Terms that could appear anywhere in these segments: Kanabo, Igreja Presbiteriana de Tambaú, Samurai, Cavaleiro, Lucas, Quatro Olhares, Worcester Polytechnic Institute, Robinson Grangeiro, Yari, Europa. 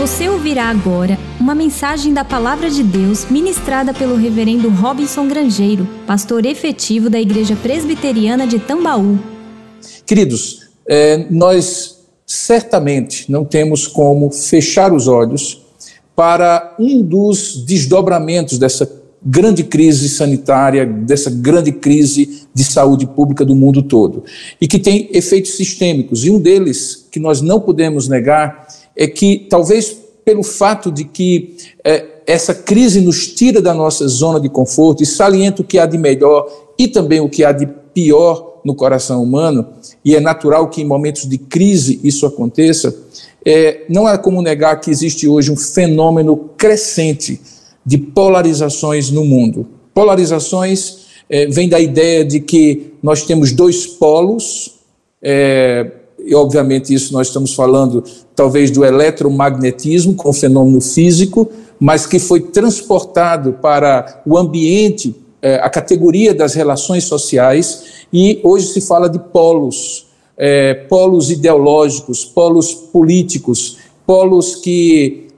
Você ouvirá agora uma mensagem da Palavra de Deus ministrada pelo reverendo Robinson Grangeiro, pastor efetivo da Igreja Presbiteriana de Tambaú. Queridos, nós certamente não temos como fechar os olhos para um dos desdobramentos dessa grande crise sanitária, dessa grande crise de saúde pública do mundo todo, e que tem efeitos sistêmicos. E um deles, que nós não podemos negar, é que talvez pelo fato de que essa crise nos tira da nossa zona de conforto e salienta o que há de melhor e também o que há de pior no coração humano, e é natural que em momentos de crise isso aconteça, não é como negar que existe hoje um fenômeno crescente de polarizações no mundo. Polarizações vem da ideia de que nós temos dois polos, e obviamente isso nós estamos falando talvez do eletromagnetismo com o fenômeno físico, mas que foi transportado para o ambiente, a categoria das relações sociais, e hoje se fala de polos, polos ideológicos, polos políticos, polos que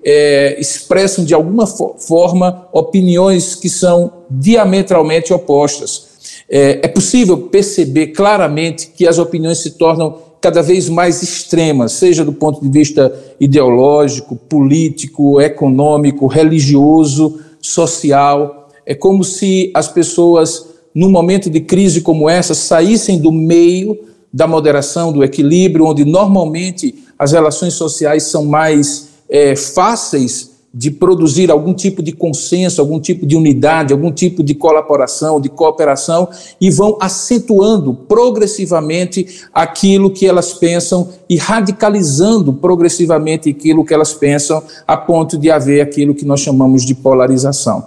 expressam de alguma forma opiniões que são diametralmente opostas. É possível perceber claramente que as opiniões se tornam cada vez mais extremas, seja do ponto de vista ideológico, político, econômico, religioso, social. É como se as pessoas, num momento de crise como essa, saíssem do meio da moderação, do equilíbrio, onde normalmente as relações sociais são mais fáceis de produzir algum tipo de consenso, algum tipo de unidade, algum tipo de colaboração, de cooperação, e vão acentuando progressivamente aquilo que elas pensam e radicalizando progressivamente aquilo que elas pensam, a ponto de haver aquilo que nós chamamos de polarização.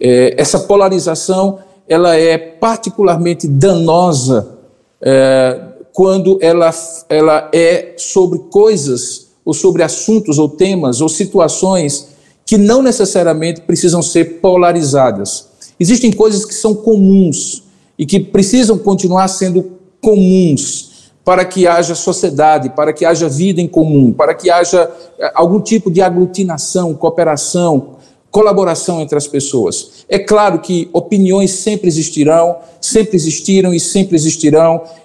Essa polarização, ela é particularmente danosa quando ela é sobre coisas ou sobre assuntos ou temas ou situações que não necessariamente precisam ser polarizadas. Existem coisas que são comuns e que precisam continuar sendo comuns para que haja sociedade, para que haja vida em comum, para que haja algum tipo de aglutinação, cooperação, colaboração entre as pessoas. É claro que opiniões sempre existiram,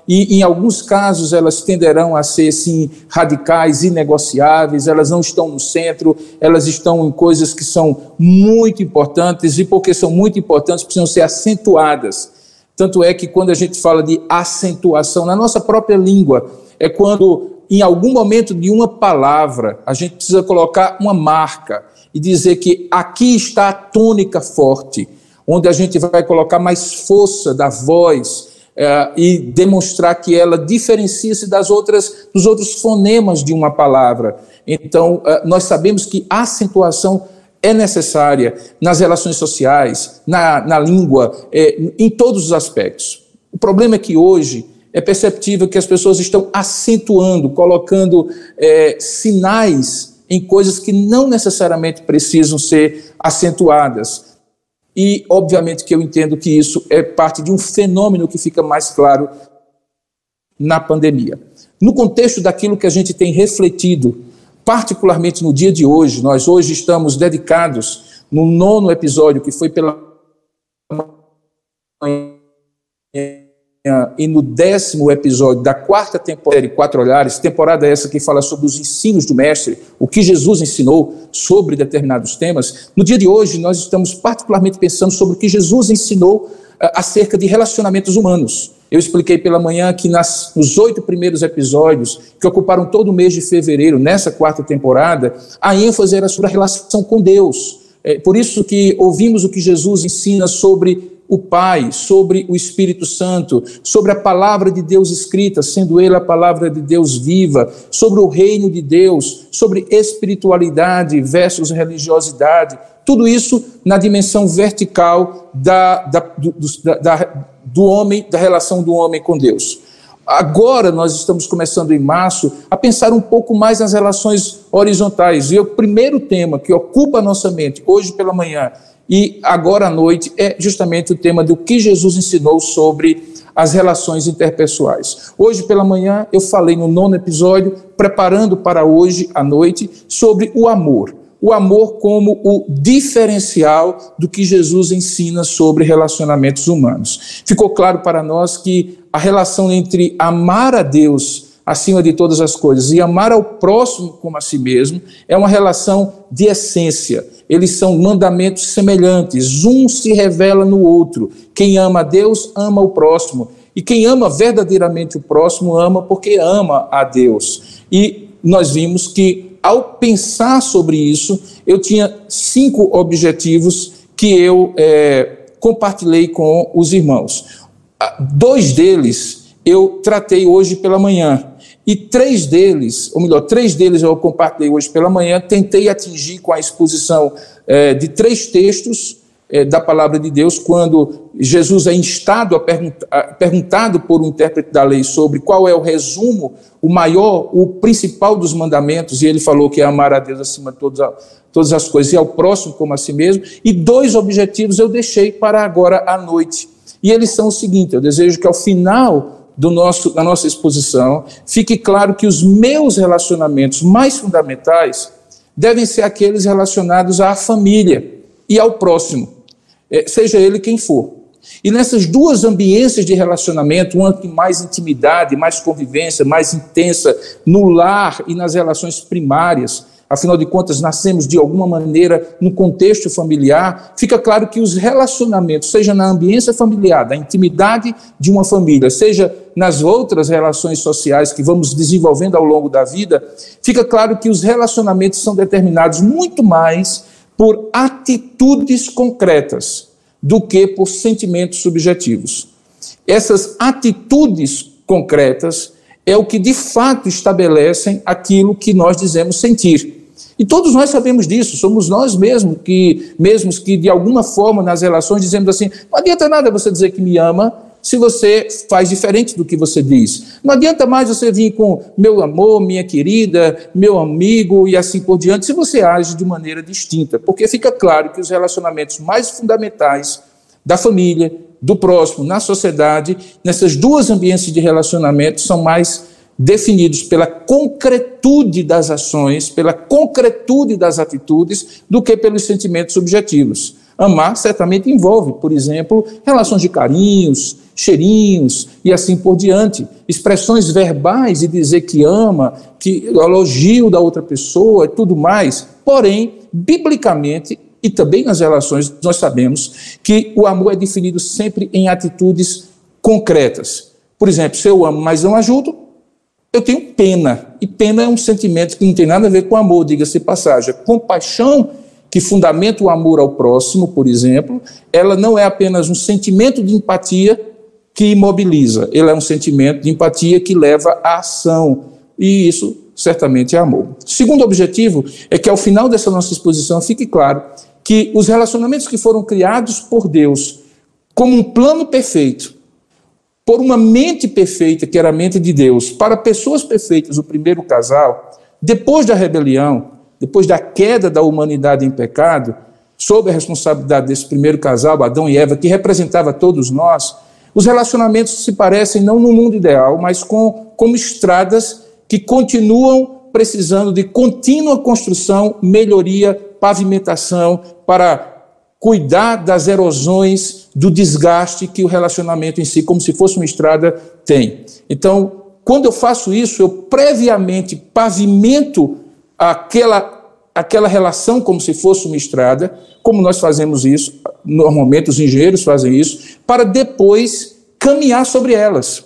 e em alguns casos elas tenderão a ser, sim, radicais, inegociáveis, elas não estão no centro, elas estão em coisas que são muito importantes, e porque são muito importantes precisam ser acentuadas. Tanto é que quando a gente fala de acentuação, na nossa própria língua, é quando em algum momento de uma palavra a gente precisa colocar uma marca e dizer que aqui está a tônica forte, onde a gente vai colocar mais força da voz e demonstrar que ela diferencia-se dos outros fonemas de uma palavra. Então, nós sabemos que a acentuação é necessária nas relações sociais, na língua, em todos os aspectos. O problema é que hoje é perceptível que as pessoas estão acentuando, colocando sinais em coisas que não necessariamente precisam ser acentuadas. E, obviamente, que eu entendo que isso é parte de um fenômeno que fica mais claro na pandemia. No contexto daquilo que a gente tem refletido, particularmente no dia de hoje, nós hoje estamos dedicados no 9º episódio, que foi pela manhã, e no 10º episódio da 4ª temporada de Quatro Olhares, temporada essa que fala sobre os ensinos do Mestre, o que Jesus ensinou sobre determinados temas. No dia de hoje, nós estamos particularmente pensando sobre o que Jesus ensinou acerca de relacionamentos humanos. Eu expliquei pela manhã que nos 8 primeiros episódios, que ocuparam todo o mês de fevereiro, nessa 4ª temporada, a ênfase era sobre a relação com Deus. Por isso que ouvimos o que Jesus ensina sobre o Pai, sobre o Espírito Santo, sobre a palavra de Deus escrita, sendo ele a palavra de Deus viva, sobre o reino de Deus, sobre espiritualidade versus religiosidade, tudo isso na dimensão vertical do homem, da relação do homem com Deus. Agora nós estamos começando em março a pensar um pouco mais nas relações horizontais, e o primeiro tema que ocupa a nossa mente hoje pela manhã e agora à noite é justamente o tema do que Jesus ensinou sobre as relações interpessoais. Hoje pela manhã eu falei no 9º episódio, preparando para hoje à noite, sobre o amor. O amor como o diferencial do que Jesus ensina sobre relacionamentos humanos. Ficou claro para nós que a relação entre amar a Deus acima de todas as coisas e amar ao próximo como a si mesmo é uma relação de essência. Eles são mandamentos semelhantes, um se revela no outro. Quem ama a Deus, ama o próximo. E quem ama verdadeiramente o próximo, ama porque ama a Deus. E nós vimos que, ao pensar sobre isso, eu tinha 5 objetivos que eu compartilhei com os irmãos. 2 deles eu tratei hoje pela manhã. E 3 deles, ou melhor, 3 deles eu compartilhei hoje pela manhã, tentei atingir com a exposição de 3 textos da palavra de Deus, quando Jesus é instado, perguntado por um intérprete da lei sobre qual é o resumo, o maior, o principal dos mandamentos, e ele falou que é amar a Deus acima de todas as coisas, e ao próximo como a si mesmo, e 2 objetivos eu deixei para agora à noite, e eles são o seguinte: eu desejo que ao final da nossa exposição, fique claro que os meus relacionamentos mais fundamentais devem ser aqueles relacionados à família e ao próximo, seja ele quem for. E nessas 2 ambiências de relacionamento, uma que mais intimidade, mais convivência, mais intensa, no lar e nas relações primárias, afinal de contas nascemos de alguma maneira no contexto familiar, fica claro que os relacionamentos, seja na ambiência familiar, da intimidade de uma família, seja nas outras relações sociais que vamos desenvolvendo ao longo da vida, fica claro que os relacionamentos são determinados muito mais por atitudes concretas do que por sentimentos subjetivos. Essas atitudes concretas é o que de fato estabelecem aquilo que nós dizemos sentir. E todos nós sabemos disso, somos nós mesmos que de alguma forma nas relações dizemos assim: não adianta nada você dizer que me ama, se você faz diferente do que você diz. Não adianta mais você vir com meu amor, minha querida, meu amigo e assim por diante, se você age de maneira distinta, porque fica claro que os relacionamentos mais fundamentais da família, do próximo, na sociedade, nessas 2 ambiências de relacionamento são mais definidos pela concretude das ações, pela concretude das atitudes, do que pelos sentimentos subjetivos. Amar certamente envolve, por exemplo, relações de carinhos, cheirinhos e assim por diante, expressões verbais de dizer que ama, que elogio da outra pessoa e tudo mais. Porém, biblicamente e também nas relações, nós sabemos que o amor é definido sempre em atitudes concretas. Por exemplo, se eu amo, mas não ajudo, eu tenho pena. E pena é um sentimento que não tem nada a ver com amor, diga-se de passagem. Compaixão, que fundamenta o amor ao próximo, por exemplo, ela não é apenas um sentimento de empatia que imobiliza, ela é um sentimento de empatia que leva à ação, e isso certamente é amor. Segundo objetivo é que ao final dessa nossa exposição fique claro que os relacionamentos que foram criados por Deus como um plano perfeito, por uma mente perfeita, que era a mente de Deus, para pessoas perfeitas, o primeiro casal, depois da rebelião, depois da queda da humanidade em pecado, sob a responsabilidade desse primeiro casal, Adão e Eva, que representava todos nós, os relacionamentos se parecem não no mundo ideal, mas como estradas que continuam precisando de contínua construção, melhoria, pavimentação, para cuidar das erosões, do desgaste que o relacionamento em si, como se fosse uma estrada, tem. Então, quando eu faço isso, eu previamente pavimento aquela relação como se fosse uma estrada, como nós fazemos isso, normalmente os engenheiros fazem isso, para depois caminhar sobre elas.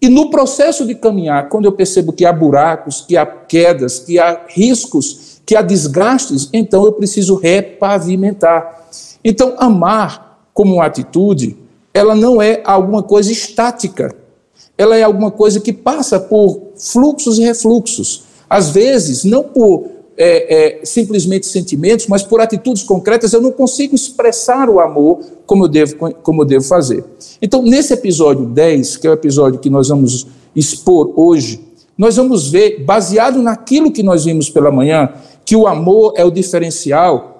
E no processo de caminhar, quando eu percebo que há buracos, que há quedas, que há riscos, que há desgastes, então eu preciso repavimentar. Então, amar como uma atitude, ela não é alguma coisa estática, ela é alguma coisa que passa por fluxos e refluxos. Às vezes, não por simplesmente sentimentos, mas por atitudes concretas, eu não consigo expressar o amor como eu devo fazer. Então, nesse episódio 10, que é o episódio que nós vamos expor hoje, nós vamos ver, baseado naquilo que nós vimos pela manhã, que o amor é o diferencial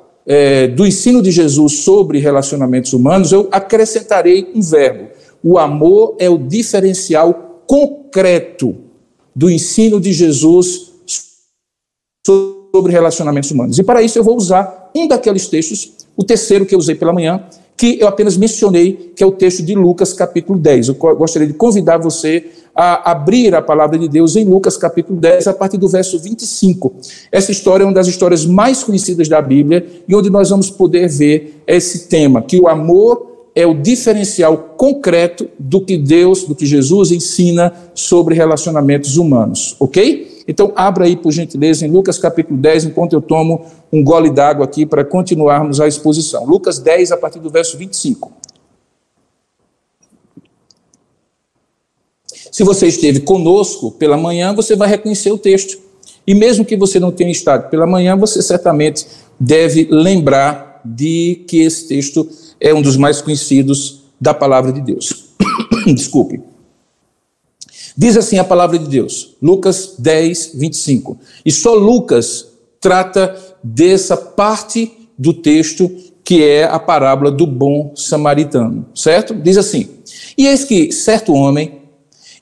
do ensino de Jesus sobre relacionamentos humanos, eu acrescentarei um verbo. o amor é o diferencial concreto do ensino de Jesus sobre relacionamentos humanos. E para isso eu vou usar um daqueles textos, o terceiro que eu usei pela manhã, que eu apenas mencionei, que é o texto de Lucas, capítulo 10. Eu gostaria de convidar você a abrir a palavra de Deus em Lucas, capítulo 10, a partir do verso 25. Essa história é uma das histórias mais conhecidas da Bíblia e onde nós vamos poder ver esse tema, que o amor é o diferencial concreto do que Deus, do que Jesus ensina sobre relacionamentos humanos, ok? Então, abra aí, por gentileza, em Lucas capítulo 10, enquanto eu tomo um gole d'água aqui para continuarmos a exposição. Lucas 10, a partir do verso 25. Se você esteve conosco pela manhã, você vai reconhecer o texto. E mesmo que você não tenha estado pela manhã, você certamente deve lembrar de que esse texto é um dos mais conhecidos da palavra de Deus. Desculpe. Diz assim a palavra de Deus, Lucas 10, 25. E só Lucas trata dessa parte do texto que é a parábola do bom samaritano, certo? Diz assim: e eis que certo homem,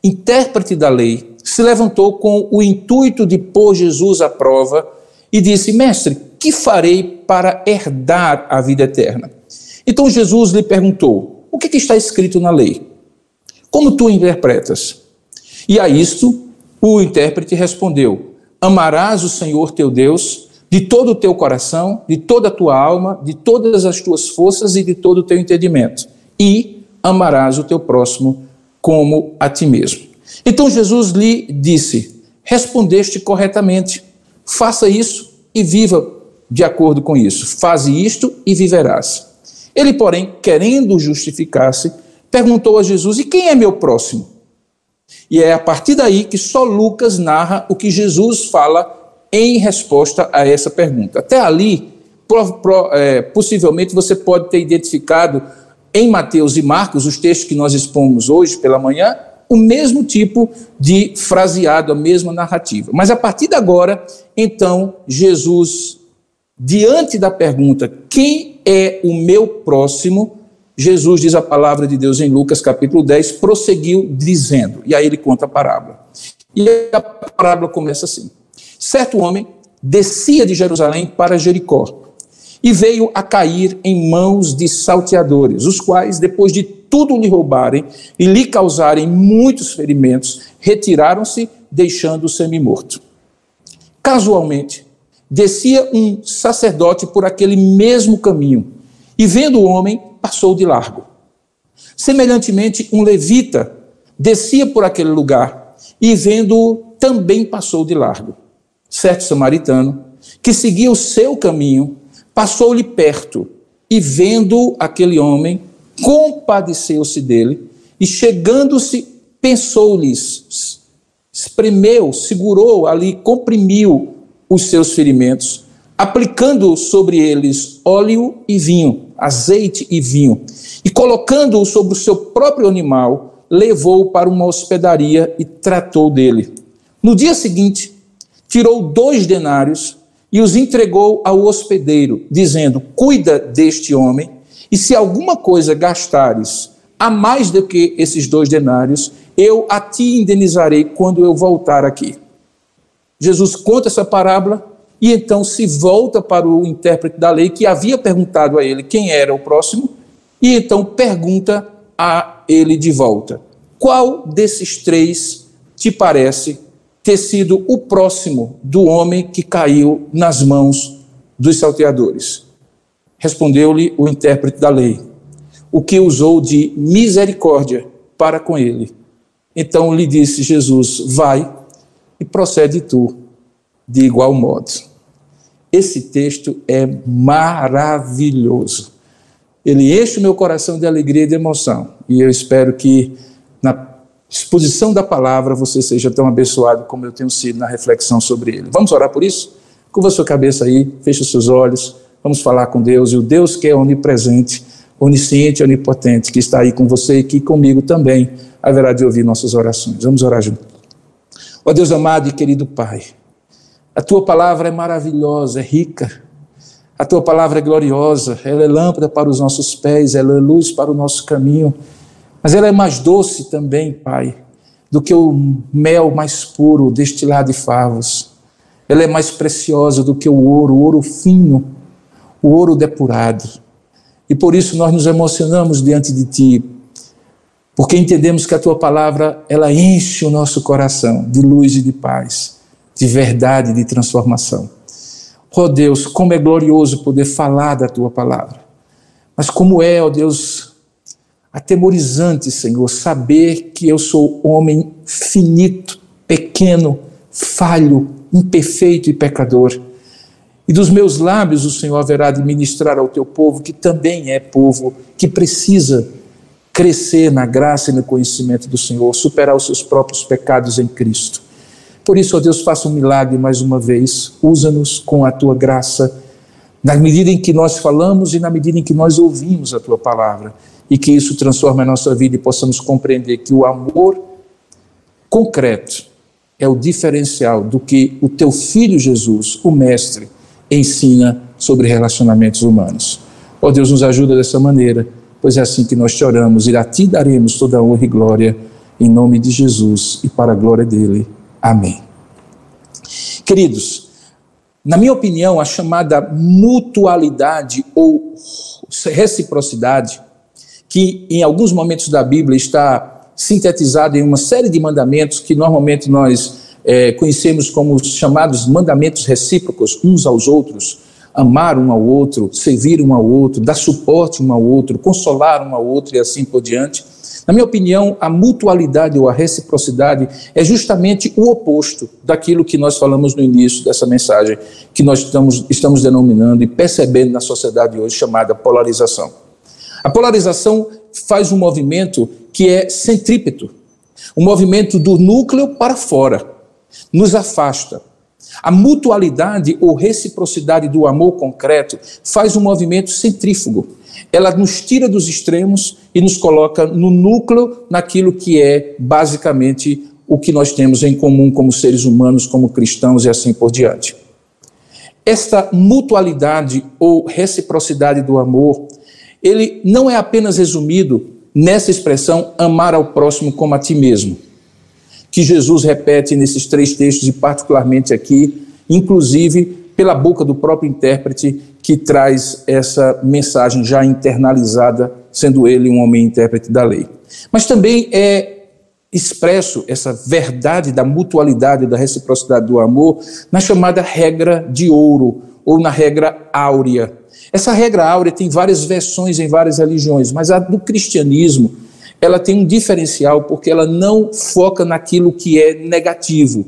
intérprete da lei, se levantou com o intuito de pôr Jesus à prova e disse: mestre, que farei para herdar a vida eterna? Então Jesus lhe perguntou: o que está escrito na lei? Como tu interpretas? E a isto o intérprete respondeu: amarás o Senhor teu Deus de todo o teu coração, de toda a tua alma, de todas as tuas forças e de todo o teu entendimento. E amarás o teu próximo como a ti mesmo. Então Jesus lhe disse: respondeste corretamente, faça isso e viva de acordo com isso. Faze isto e viverás. Ele, porém, querendo justificar-se, perguntou a Jesus: e quem é meu próximo? E é a partir daí que só Lucas narra o que Jesus fala em resposta a essa pergunta. Até ali, possivelmente você pode ter identificado em Mateus e Marcos, os textos que nós expomos hoje pela manhã, o mesmo tipo de fraseado, a mesma narrativa. Mas a partir de agora, então, Jesus, diante da pergunta: quem é o meu próximo? Jesus, diz a palavra de Deus em Lucas capítulo 10, prosseguiu dizendo, e aí ele conta a parábola. E a parábola começa assim: certo homem descia de Jerusalém para Jericó e veio a cair em mãos de salteadores, os quais, depois de tudo lhe roubarem e lhe causarem muitos ferimentos, retiraram-se, deixando-o semi-morto. Casualmente, descia um sacerdote por aquele mesmo caminho, e vendo o homem, passou de largo. Semelhantemente, um levita descia por aquele lugar, e vendo-o, também passou de largo. Certo samaritano, que seguia o seu caminho, passou-lhe perto, e vendo aquele homem, compadeceu-se dele, e chegando-se, pensou-lhes, espremeu, segurou ali, comprimiu os seus ferimentos, aplicando sobre eles óleo e vinho, azeite e vinho, e colocando-o sobre o seu próprio animal, levou-o para uma hospedaria e tratou dele. No dia seguinte, tirou 2 denários e os entregou ao hospedeiro, dizendo: cuida deste homem, e se alguma coisa gastares a mais do que esses 2 denários, eu a ti indenizarei quando eu voltar aqui. Jesus conta essa parábola e então se volta para o intérprete da lei que havia perguntado a ele quem era o próximo e então pergunta a ele de volta: qual desses 3 te parece ter sido o próximo do homem que caiu nas mãos dos salteadores? Respondeu-lhe o intérprete da lei, o que usou de misericórdia para com ele. Então lhe disse Jesus: vai e procede tu de igual modo. Esse texto é maravilhoso. Ele enche o meu coração de alegria e de emoção. E eu espero que na exposição da palavra você seja tão abençoado como eu tenho sido na reflexão sobre ele. Vamos orar por isso? Curva a sua cabeça aí, fecha os seus olhos, vamos falar com Deus. E o Deus que é onipresente, onisciente e onipotente, que está aí com você e que comigo também haverá de ouvir nossas orações. Vamos orar juntos. Ó Deus amado e querido Pai, a Tua palavra é maravilhosa, é rica, a Tua palavra é gloriosa, ela é lâmpada para os nossos pés, ela é luz para o nosso caminho, Mas ela é mais doce também, Pai, do que o mel mais puro destilado de favos. Ela é mais preciosa do que o ouro fino, o ouro depurado. E por isso nós nos emocionamos diante de Ti, porque entendemos que a Tua palavra, ela enche o nosso coração de luz e de paz, de verdade e de transformação. Ó Deus, como é glorioso poder falar da Tua palavra. Mas como é, ó Deus, atemorizante, Senhor, saber que eu sou homem finito, pequeno, falho, imperfeito e pecador. E dos meus lábios o Senhor haverá de ministrar ao Teu povo, que também é povo, que precisa crescer na graça e no conhecimento do Senhor, superar os seus próprios pecados em Cristo. Por isso, ó Deus, faça um milagre mais uma vez, usa-nos com a Tua graça, na medida em que nós falamos e na medida em que nós ouvimos a Tua palavra, e que isso transforme a nossa vida e possamos compreender que o amor concreto é o diferencial do que o Teu Filho Jesus, o Mestre, ensina sobre relacionamentos humanos. Ó Deus, nos ajuda dessa maneira, pois é assim que nós te oramos e a Ti daremos toda a honra e glória, em nome de Jesus e para a glória dele. Amém. Queridos, na minha opinião, a chamada mutualidade ou reciprocidade, que em alguns momentos da Bíblia está sintetizada em uma série de mandamentos que normalmente nós conhecemos como os chamados mandamentos recíprocos, uns aos outros, amar um ao outro, servir um ao outro, dar suporte um ao outro, consolar um ao outro e assim por diante. Na minha opinião, a mutualidade ou a reciprocidade é justamente o oposto daquilo que nós falamos no início dessa mensagem, que nós estamos denominando e percebendo na sociedade hoje, chamada polarização. A polarização faz um movimento que é centrípeto, um movimento do núcleo para fora, nos afasta. A mutualidade ou reciprocidade do amor concreto faz um movimento centrífugo. Ela nos tira dos extremos e nos coloca no núcleo, naquilo que é basicamente o que nós temos em comum como seres humanos, como cristãos e assim por diante. Esta mutualidade ou reciprocidade do amor, ele não é apenas resumido nessa expressão amar ao próximo como a ti mesmo, que Jesus repete nesses três textos e particularmente aqui, inclusive pela boca do próprio intérprete que traz essa mensagem já internalizada, sendo ele um homem intérprete da lei. Mas também é expresso essa verdade da mutualidade, da reciprocidade do amor na chamada regra de ouro ou na regra áurea. Essa regra áurea tem várias versões em várias religiões, mas a do cristianismo, ela tem um diferencial porque ela não foca naquilo que é negativo,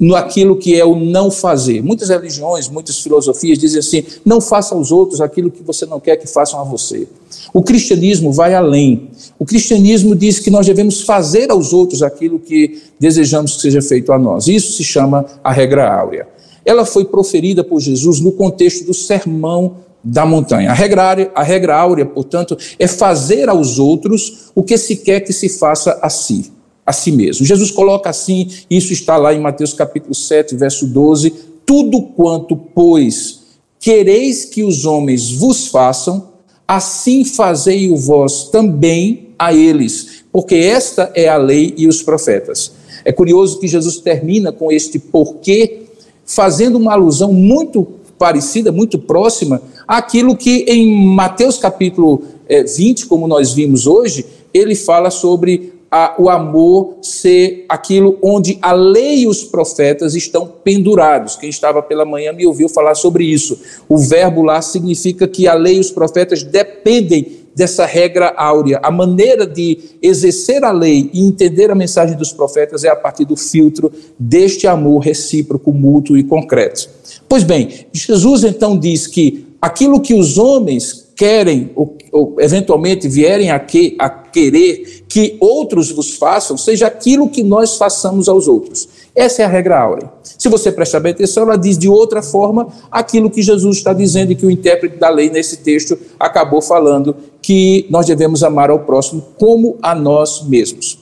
naquilo que é o não fazer. Muitas religiões, muitas filosofias dizem assim, não faça aos outros aquilo que você não quer que façam a você. O cristianismo vai além. O cristianismo diz que nós devemos fazer aos outros aquilo que desejamos que seja feito a nós. Isso se chama a regra áurea. Ela foi proferida por Jesus no contexto do Sermão da Montanha. A regra áurea, portanto, é fazer aos outros o que se quer que se faça a si mesmo. Jesus coloca assim, isso está lá em Mateus capítulo 7, verso 12, tudo quanto, pois, quereis que os homens vos façam, assim fazei-o vós também a eles, porque esta é a lei e os profetas. É curioso que Jesus termina com este porquê, fazendo uma alusão muito parecida, muito próxima, àquilo que em Mateus capítulo 20, como nós vimos hoje, ele fala sobre o amor ser aquilo onde a lei e os profetas estão pendurados. Quem estava pela manhã me ouviu falar sobre isso. O verbo lá significa que a lei e os profetas dependem dessa regra áurea. A maneira de exercer a lei e entender a mensagem dos profetas é a partir do filtro deste amor recíproco, mútuo e concreto. Pois bem, Jesus então diz que aquilo que os homens querem ou eventualmente vierem a querer que outros vos façam, seja aquilo que nós façamos aos outros. Essa é a regra áurea. Se você prestar bem atenção, ela diz de outra forma aquilo que Jesus está dizendo e que o intérprete da lei nesse texto acabou falando, que nós devemos amar ao próximo como a nós mesmos.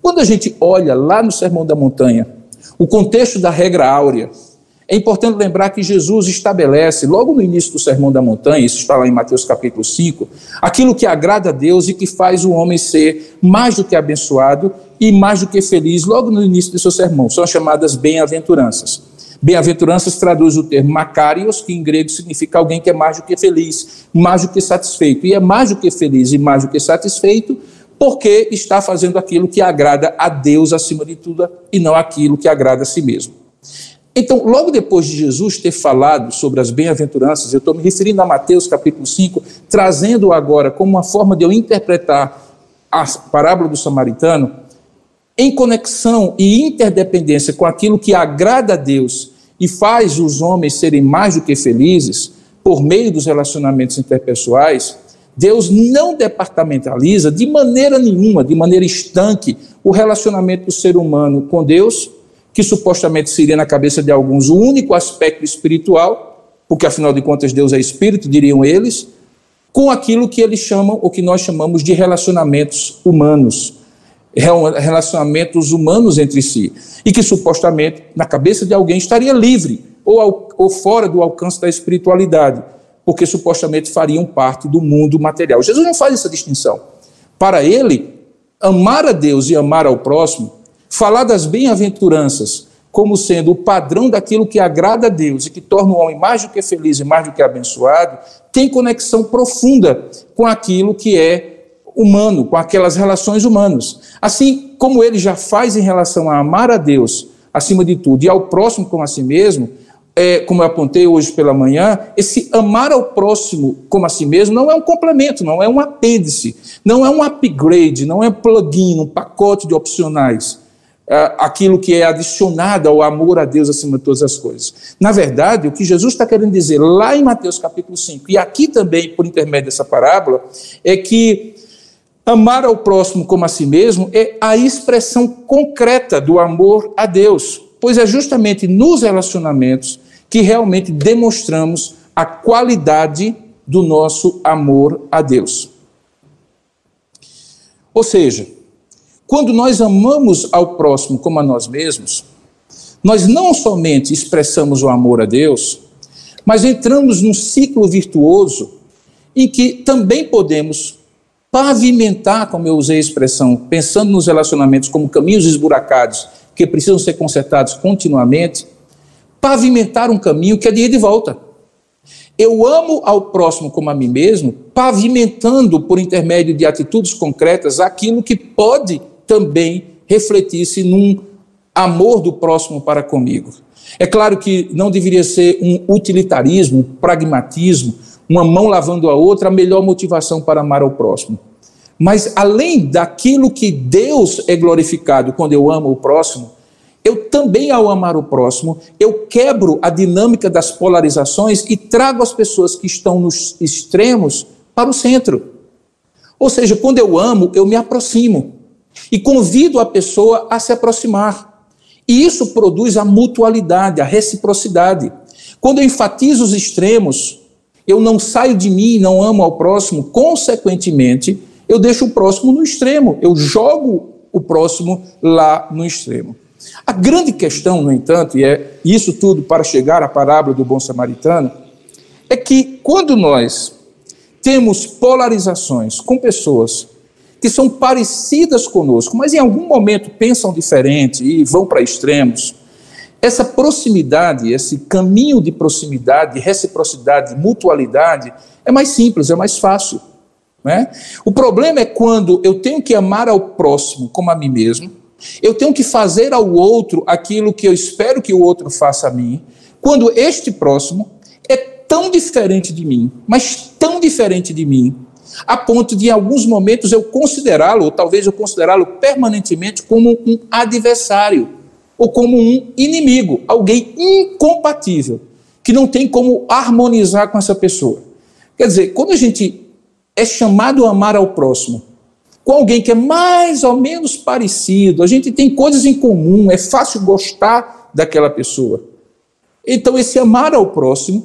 Quando a gente olha lá no Sermão da Montanha, o contexto da regra áurea, É importante lembrar que Jesus estabelece, logo no início do Sermão da Montanha, isso está lá em Mateus capítulo 5, aquilo que agrada a Deus e que faz o homem ser mais do que abençoado e mais do que feliz, logo no início do seu sermão. São as chamadas bem-aventuranças. Bem-aventuranças traduz o termo makarios, que em grego significa alguém que é mais do que feliz, mais do que satisfeito. E é mais do que feliz e mais do que satisfeito porque está fazendo aquilo que agrada a Deus acima de tudo e não aquilo que agrada a si mesmo. Então, logo depois de Jesus ter falado sobre as bem-aventuranças, eu estou me referindo a Mateus capítulo 5, trazendo agora como uma forma de eu interpretar a parábola do samaritano, em conexão e interdependência com aquilo que agrada a Deus e faz os homens serem mais do que felizes, por meio dos relacionamentos interpessoais, Deus não departamentaliza de maneira nenhuma, de maneira estanque, o relacionamento do ser humano com Deus, que supostamente seria na cabeça de alguns o único aspecto espiritual, porque afinal de contas Deus é espírito, diriam eles, com aquilo que eles chamam, ou que nós chamamos de relacionamentos humanos entre si, e que supostamente na cabeça de alguém estaria livre, ou fora do alcance da espiritualidade, porque supostamente fariam parte do mundo material. Jesus não faz essa distinção. Para ele, amar a Deus e amar ao próximo, falar das bem-aventuranças como sendo o padrão daquilo que agrada a Deus e que torna o homem mais do que feliz e mais do que abençoado, tem conexão profunda com aquilo que é humano, com aquelas relações humanas. Assim como ele já faz em relação a amar a Deus, acima de tudo, e ao próximo como a si mesmo, como eu apontei hoje pela manhã, esse amar ao próximo como a si mesmo não é um complemento, não é um apêndice, não é um upgrade, não é um plugin, um pacote de opcionais. Aquilo que é adicionado ao amor a Deus acima de todas as coisas. Na verdade, o que Jesus está querendo dizer lá em Mateus capítulo 5, e aqui também por intermédio dessa parábola, é que amar ao próximo como a si mesmo é a expressão concreta do amor a Deus, pois é justamente nos relacionamentos que realmente demonstramos a qualidade do nosso amor a Deus. Ou seja, quando nós amamos ao próximo como a nós mesmos, nós não somente expressamos o amor a Deus, mas entramos num ciclo virtuoso em que também podemos pavimentar, como eu usei a expressão, pensando nos relacionamentos como caminhos esburacados que precisam ser consertados continuamente, pavimentar um caminho que é de ida e volta. Eu amo ao próximo como a mim mesmo, pavimentando por intermédio de atitudes concretas aquilo que pode também refletir-se num amor do próximo para comigo. É claro que não deveria ser um utilitarismo, um pragmatismo, uma mão lavando a outra, a melhor motivação para amar ao próximo. Mas além daquilo que Deus é glorificado quando eu amo o próximo, eu também, ao amar o próximo, eu quebro a dinâmica das polarizações e trago as pessoas que estão nos extremos para o centro. Ou seja, quando eu amo, eu me aproximo e convido a pessoa a se aproximar. E isso produz a mutualidade, a reciprocidade. Quando eu enfatizo os extremos, eu não saio de mim e não amo ao próximo, consequentemente, eu deixo o próximo no extremo, eu jogo o próximo lá no extremo. A grande questão, no entanto, e é isso tudo para chegar à parábola do bom samaritano, é que quando nós temos polarizações com pessoas que são parecidas conosco, mas em algum momento pensam diferente e vão para extremos, essa proximidade, esse caminho de proximidade, reciprocidade, mutualidade, é mais simples, é mais fácil, né? O problema é quando eu tenho que amar ao próximo como a mim mesmo, eu tenho que fazer ao outro aquilo que eu espero que o outro faça a mim, quando este próximo é tão diferente de mim, mas tão diferente de mim, a ponto de em alguns momentos eu considerá-lo, ou talvez eu considerá-lo permanentemente como um adversário, ou como um inimigo, alguém incompatível, que não tem como harmonizar com essa pessoa. Quer dizer, quando a gente é chamado a amar ao próximo, com alguém que é mais ou menos parecido, a gente tem coisas em comum, é fácil gostar daquela pessoa. Então, esse amar ao próximo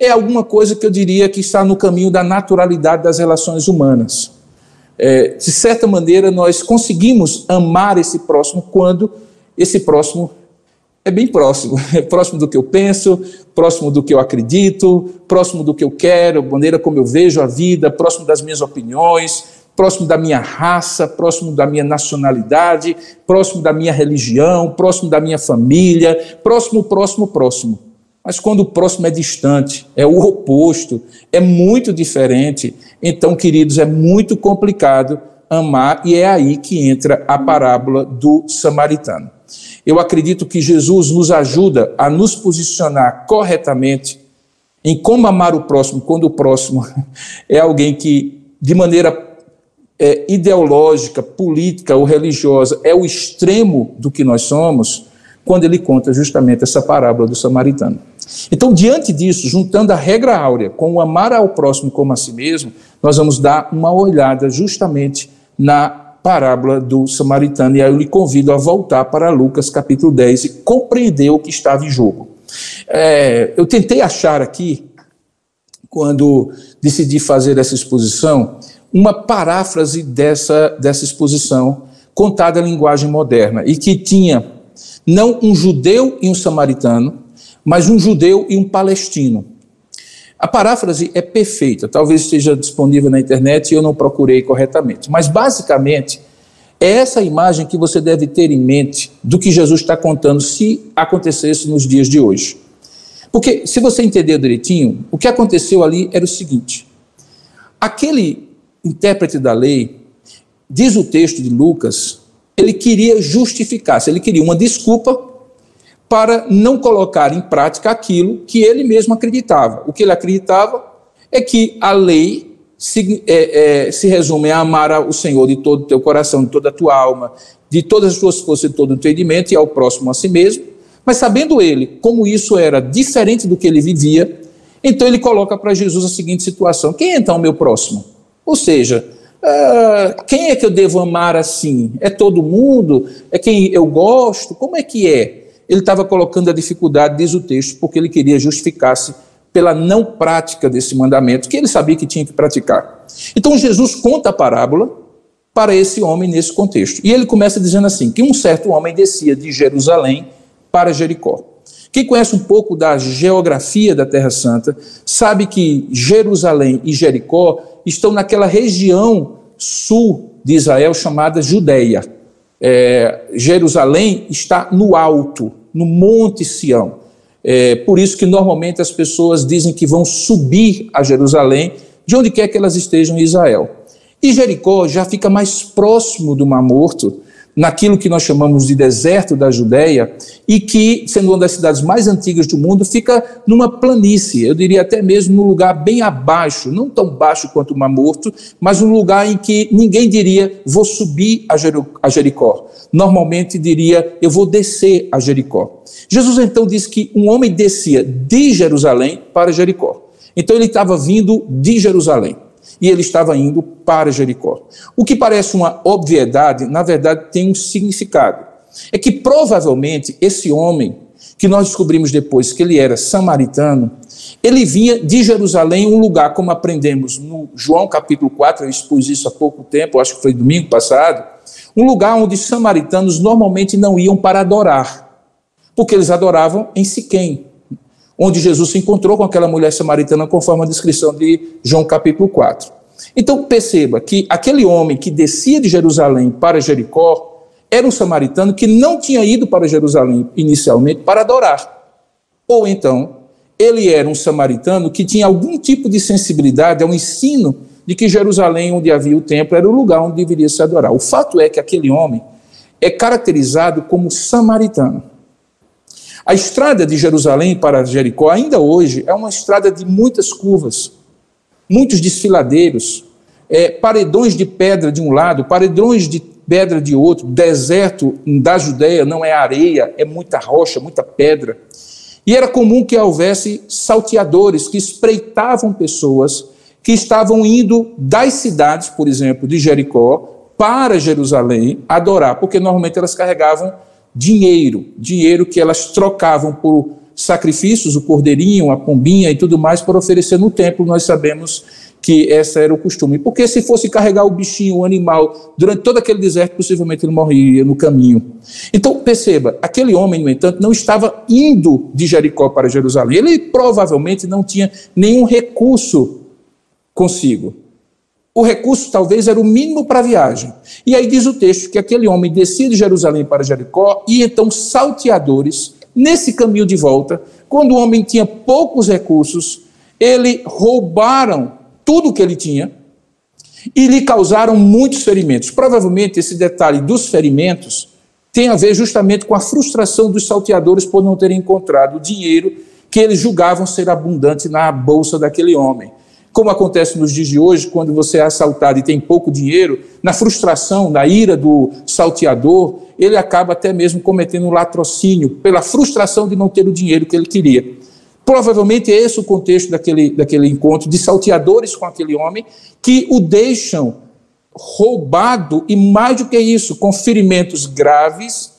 é alguma coisa que eu diria que está no caminho da naturalidade das relações humanas. De certa maneira, nós conseguimos amar esse próximo quando esse próximo é bem próximo. É próximo do que eu penso, próximo do que eu acredito, próximo do que eu quero, a maneira como eu vejo a vida, próximo das minhas opiniões, próximo da minha raça, próximo da minha nacionalidade, próximo da minha religião, próximo da minha família, próximo. Mas quando o próximo é distante, é o oposto, é muito diferente, então, queridos, é muito complicado amar, e é aí que entra a parábola do samaritano. Eu acredito que Jesus nos ajuda a nos posicionar corretamente em como amar o próximo, quando o próximo é alguém que, de maneira ideológica, política ou religiosa, é o extremo do que nós somos, quando ele conta justamente essa parábola do samaritano. Então, diante disso, juntando a regra áurea com o amar ao próximo como a si mesmo, nós vamos dar uma olhada justamente na parábola do samaritano. E aí eu lhe convido a voltar para Lucas capítulo 10 e compreender o que estava em jogo. Eu tentei achar aqui, quando decidi fazer essa exposição, uma paráfrase dessa exposição contada em linguagem moderna e que tinha não um judeu e um samaritano, mas um judeu e um palestino. A paráfrase é perfeita, talvez esteja disponível na internet e eu não procurei corretamente, mas basicamente é essa imagem que você deve ter em mente do que Jesus está contando se acontecesse nos dias de hoje. Porque se você entender direitinho, o que aconteceu ali era o seguinte: aquele intérprete da lei, diz o texto de Lucas, ele queria justificar-se, ele queria uma desculpa para não colocar em prática aquilo que ele mesmo acreditava. O que ele acreditava é que a lei se resume a amar o Senhor de todo o teu coração, de toda a tua alma, de todas as tuas forças, de todo o entendimento, e ao próximo a si mesmo. Mas sabendo ele como isso era diferente do que ele vivia, então ele coloca para Jesus a seguinte situação: quem é então o meu próximo? Ou seja, quem é que eu devo amar assim? É todo mundo? É quem eu gosto? Como é que é? Ele estava colocando a dificuldade, diz o texto, porque ele queria justificar-se pela não prática desse mandamento, que ele sabia que tinha que praticar. Então Jesus conta a parábola para esse homem nesse contexto. E ele começa dizendo assim, que um certo homem descia de Jerusalém para Jericó. Quem conhece um pouco da geografia da Terra Santa sabe que Jerusalém e Jericó estão naquela região sul de Israel chamada Judeia. Jerusalém está no alto, no Monte Sião. Por isso que normalmente as pessoas dizem que vão subir a Jerusalém, de onde quer que elas estejam em Israel. E Jericó já fica mais próximo do Mar Morto, naquilo que nós chamamos de deserto da Judeia, e que, sendo uma das cidades mais antigas do mundo, fica numa planície, eu diria até mesmo num lugar bem abaixo, não tão baixo quanto o Mar Morto, mas um lugar em que ninguém diria, vou subir a Jericó. Normalmente diria, eu vou descer a Jericó. Jesus então diz que um homem descia de Jerusalém para Jericó. Então ele estava vindo de Jerusalém. E ele estava indo para Jericó. O que parece uma obviedade, na verdade, tem um significado. É que provavelmente esse homem, que nós descobrimos depois que ele era samaritano, ele vinha de Jerusalém, um lugar, como aprendemos no João capítulo 4, eu expus isso há pouco tempo, acho que foi domingo passado, um lugar onde os samaritanos normalmente não iam para adorar, porque eles adoravam em Siquém, onde Jesus se encontrou com aquela mulher samaritana, conforme a descrição de João capítulo 4. Então perceba que aquele homem que descia de Jerusalém para Jericó era um samaritano que não tinha ido para Jerusalém inicialmente para adorar. Ou então, ele era um samaritano que tinha algum tipo de sensibilidade ao ensino de que Jerusalém, onde havia o templo, era o lugar onde deveria se adorar. O fato é que aquele homem é caracterizado como samaritano. A estrada de Jerusalém para Jericó, ainda hoje, é uma estrada de muitas curvas, muitos desfiladeiros, paredões de pedra de um lado, paredões de pedra de outro, deserto da Judeia, não é areia, é muita rocha, muita pedra. E era comum que houvesse salteadores que espreitavam pessoas que estavam indo das cidades, por exemplo, de Jericó, para Jerusalém adorar, porque normalmente elas carregavam dinheiro que elas trocavam por sacrifícios, o cordeirinho, a pombinha e tudo mais, para oferecer no templo. Nós sabemos que esse era o costume. Porque se fosse carregar o bichinho, o animal, durante todo aquele deserto, possivelmente ele morreria no caminho. Então, perceba, aquele homem, no entanto, não estava indo de Jericó para Jerusalém. Ele provavelmente não tinha nenhum recurso consigo. O recurso talvez era o mínimo para a viagem. E aí diz o texto que aquele homem descia de Jerusalém para Jericó e então salteadores, nesse caminho de volta, quando o homem tinha poucos recursos, ele roubaram tudo o que ele tinha e lhe causaram muitos ferimentos. Provavelmente esse detalhe dos ferimentos tem a ver justamente com a frustração dos salteadores por não terem encontrado o dinheiro que eles julgavam ser abundante na bolsa daquele homem. Como acontece nos dias de hoje, quando você é assaltado e tem pouco dinheiro, na frustração, na ira do salteador, ele acaba até mesmo cometendo um latrocínio pela frustração de não ter o dinheiro que ele queria. Provavelmente é esse o contexto daquele encontro de salteadores com aquele homem que o deixam roubado e, mais do que isso, com ferimentos graves,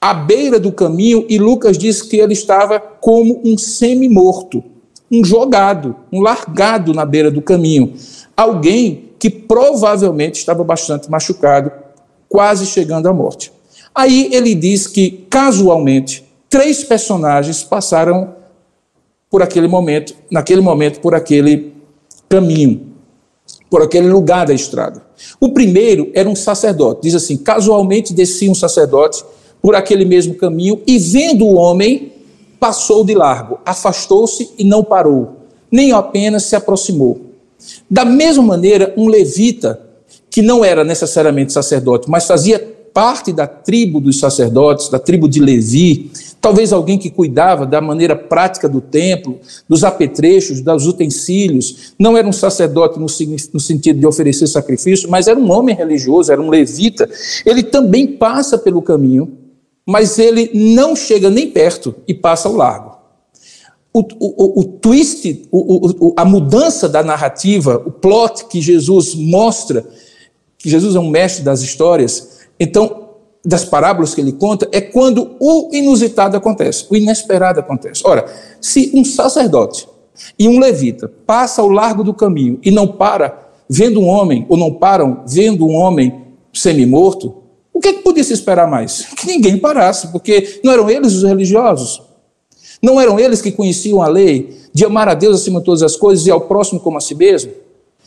à beira do caminho, e Lucas diz que ele estava como um semi-morto, um jogado, um largado na beira do caminho. Alguém que provavelmente estava bastante machucado, quase chegando à morte. Aí ele diz que, casualmente, 3 personagens passaram por aquele momento, por aquele caminho, por aquele lugar da estrada. O primeiro era um sacerdote. Diz assim, casualmente descia um sacerdote por aquele mesmo caminho e, vendo o homem, passou de largo, afastou-se e não parou, nem apenas se aproximou. Da mesma maneira, um levita, que não era necessariamente sacerdote, mas fazia parte da tribo dos sacerdotes, da tribo de Levi, talvez alguém que cuidava da maneira prática do templo, dos apetrechos, dos utensílios, não era um sacerdote no sentido de oferecer sacrifício, mas era um homem religioso, era um levita. Ele também passa pelo caminho, mas ele não chega nem perto e passa ao largo. A mudança da narrativa, o plot que Jesus mostra, que Jesus é um mestre das histórias, então, das parábolas que ele conta, é quando o inusitado acontece, o inesperado acontece. Ora, se um sacerdote e um levita passa ao largo do caminho e não para, vendo um homem, ou não param, vendo um homem semi-morto, o que podia se esperar mais? Que ninguém parasse, porque não eram eles os religiosos. Não eram eles que conheciam a lei de amar a Deus acima de todas as coisas e ao próximo como a si mesmo?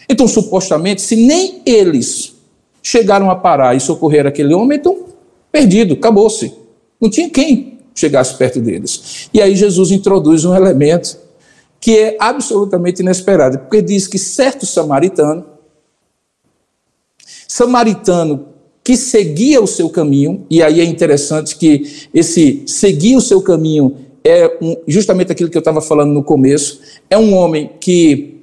Então, supostamente, se nem eles chegaram a parar e socorrer aquele homem, então, perdido, acabou-se. Não tinha quem chegasse perto deles. E aí Jesus introduz um elemento que é absolutamente inesperado, porque diz que certo samaritano que seguia o seu caminho, e aí é interessante que esse seguir o seu caminho é justamente aquilo que eu estava falando no começo, é um homem que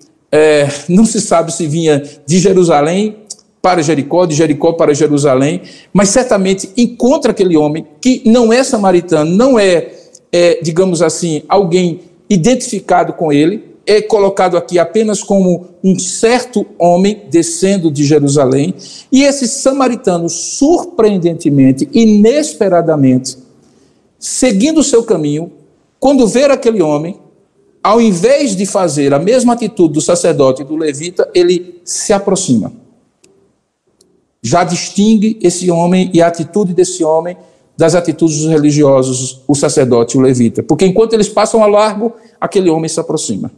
não se sabe se vinha de Jerusalém para Jericó, de Jericó para Jerusalém, mas certamente encontra aquele homem que não é samaritano, não é digamos assim, alguém identificado com ele, é colocado aqui apenas como um certo homem descendo de Jerusalém, e esse samaritano, surpreendentemente, inesperadamente, seguindo o seu caminho, quando vê aquele homem, ao invés de fazer a mesma atitude do sacerdote e do levita, ele se aproxima. Já distingue esse homem e a atitude desse homem das atitudes dos religiosos, o sacerdote e o levita, porque enquanto eles passam ao largo, aquele homem se aproxima.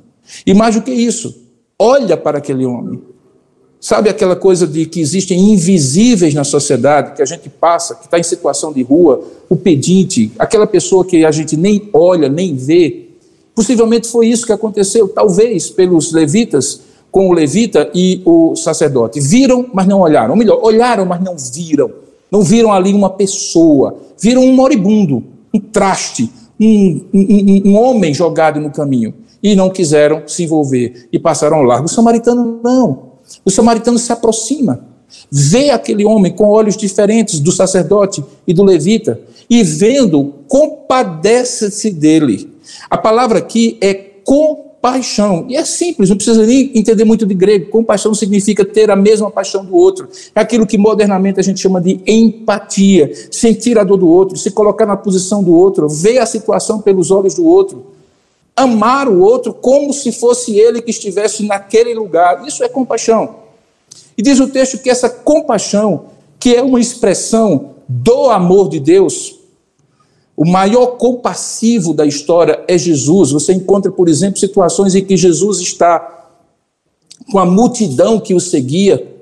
E mais do que isso, olha para aquele homem. Sabe aquela coisa de que existem invisíveis na sociedade, que a gente passa, que está em situação de rua, o pedinte, aquela pessoa que a gente nem olha, nem vê. Possivelmente foi isso que aconteceu, talvez, pelos levitas, com o levita e o sacerdote. Viram, mas não olharam. Ou melhor, olharam, mas não viram. Não viram ali uma pessoa. Viram um moribundo, um traste, um homem jogado no caminho. E não quiseram se envolver e passaram ao largo. O samaritano não. O samaritano se aproxima, vê aquele homem com olhos diferentes do sacerdote e do levita e, vendo, compadece-se dele. A palavra aqui é compaixão. E é simples, não precisa nem entender muito de grego. Compaixão significa ter a mesma paixão do outro. É aquilo que modernamente a gente chama de empatia. Sentir a dor do outro, se colocar na posição do outro, ver a situação pelos olhos do outro. amar o outro como se fosse ele que estivesse naquele lugar. Isso é compaixão. E diz o texto que essa compaixão, que é uma expressão do amor de Deus, o maior compassivo da história é Jesus. Você encontra, por exemplo, situações em que Jesus está com a multidão que o seguia,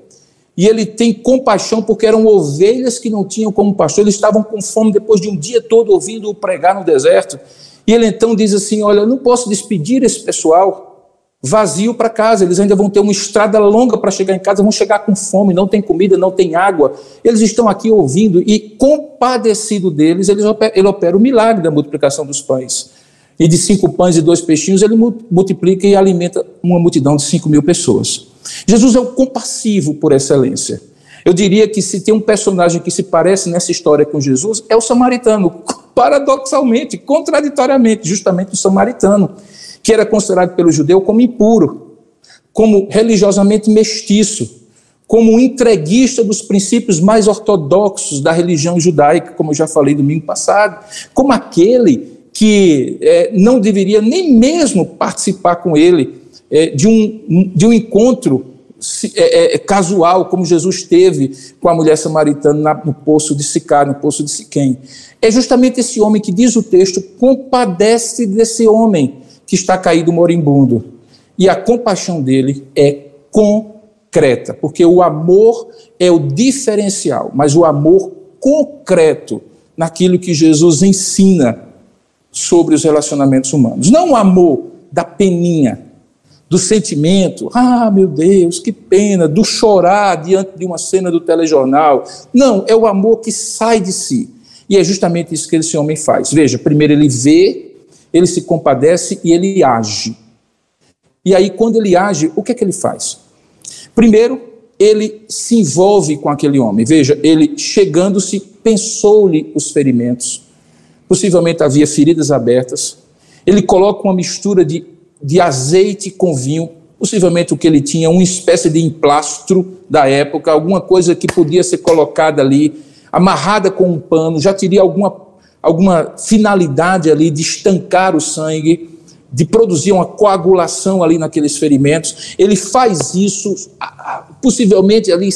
e ele tem compaixão porque eram ovelhas que não tinham como pastor, eles estavam com fome depois de um dia todo ouvindo-o pregar no deserto. E ele então diz assim, olha, eu não posso despedir esse pessoal vazio para casa, eles ainda vão ter uma estrada longa para chegar em casa, vão chegar com fome, não tem comida, não tem água. Eles estão aqui ouvindo e compadecido deles, ele opera o milagre da multiplicação dos pães. E de 5 pães e 2 peixinhos ele multiplica e alimenta uma multidão de 5.000 pessoas. Jesus é o compassivo por excelência. Eu diria que se tem um personagem que se parece nessa história com Jesus, é o samaritano, paradoxalmente, contraditoriamente, justamente o samaritano, que era considerado pelo judeu como impuro, como religiosamente mestiço, como entreguista dos princípios mais ortodoxos da religião judaica, como eu já falei domingo passado, como aquele que não deveria nem mesmo participar com ele de um encontro casual, como Jesus teve com a mulher samaritana no poço de Sicário, no poço de Siquém. É justamente esse homem que, diz o texto, compadece desse homem que está caído moribundo. E a compaixão dele é concreta, porque o amor é o diferencial, mas o amor concreto naquilo que Jesus ensina sobre os relacionamentos humanos. Não o amor da peninha, do sentimento, ah, meu Deus, que pena, do chorar diante de uma cena do telejornal. Não, é o amor que sai de si. E é justamente isso que esse homem faz. Veja, primeiro ele vê, ele se compadece e ele age. E aí, quando ele age, o que é que ele faz? Primeiro, ele se envolve com aquele homem. Veja, ele, chegando-se, pensou-lhe os ferimentos. Possivelmente havia feridas abertas. Ele coloca uma mistura de azeite com vinho, possivelmente o que ele tinha, uma espécie de emplastro da época, alguma coisa que podia ser colocada ali, amarrada com um pano, já teria alguma finalidade ali de estancar o sangue, de produzir uma coagulação ali naqueles ferimentos. Ele faz isso, possivelmente ali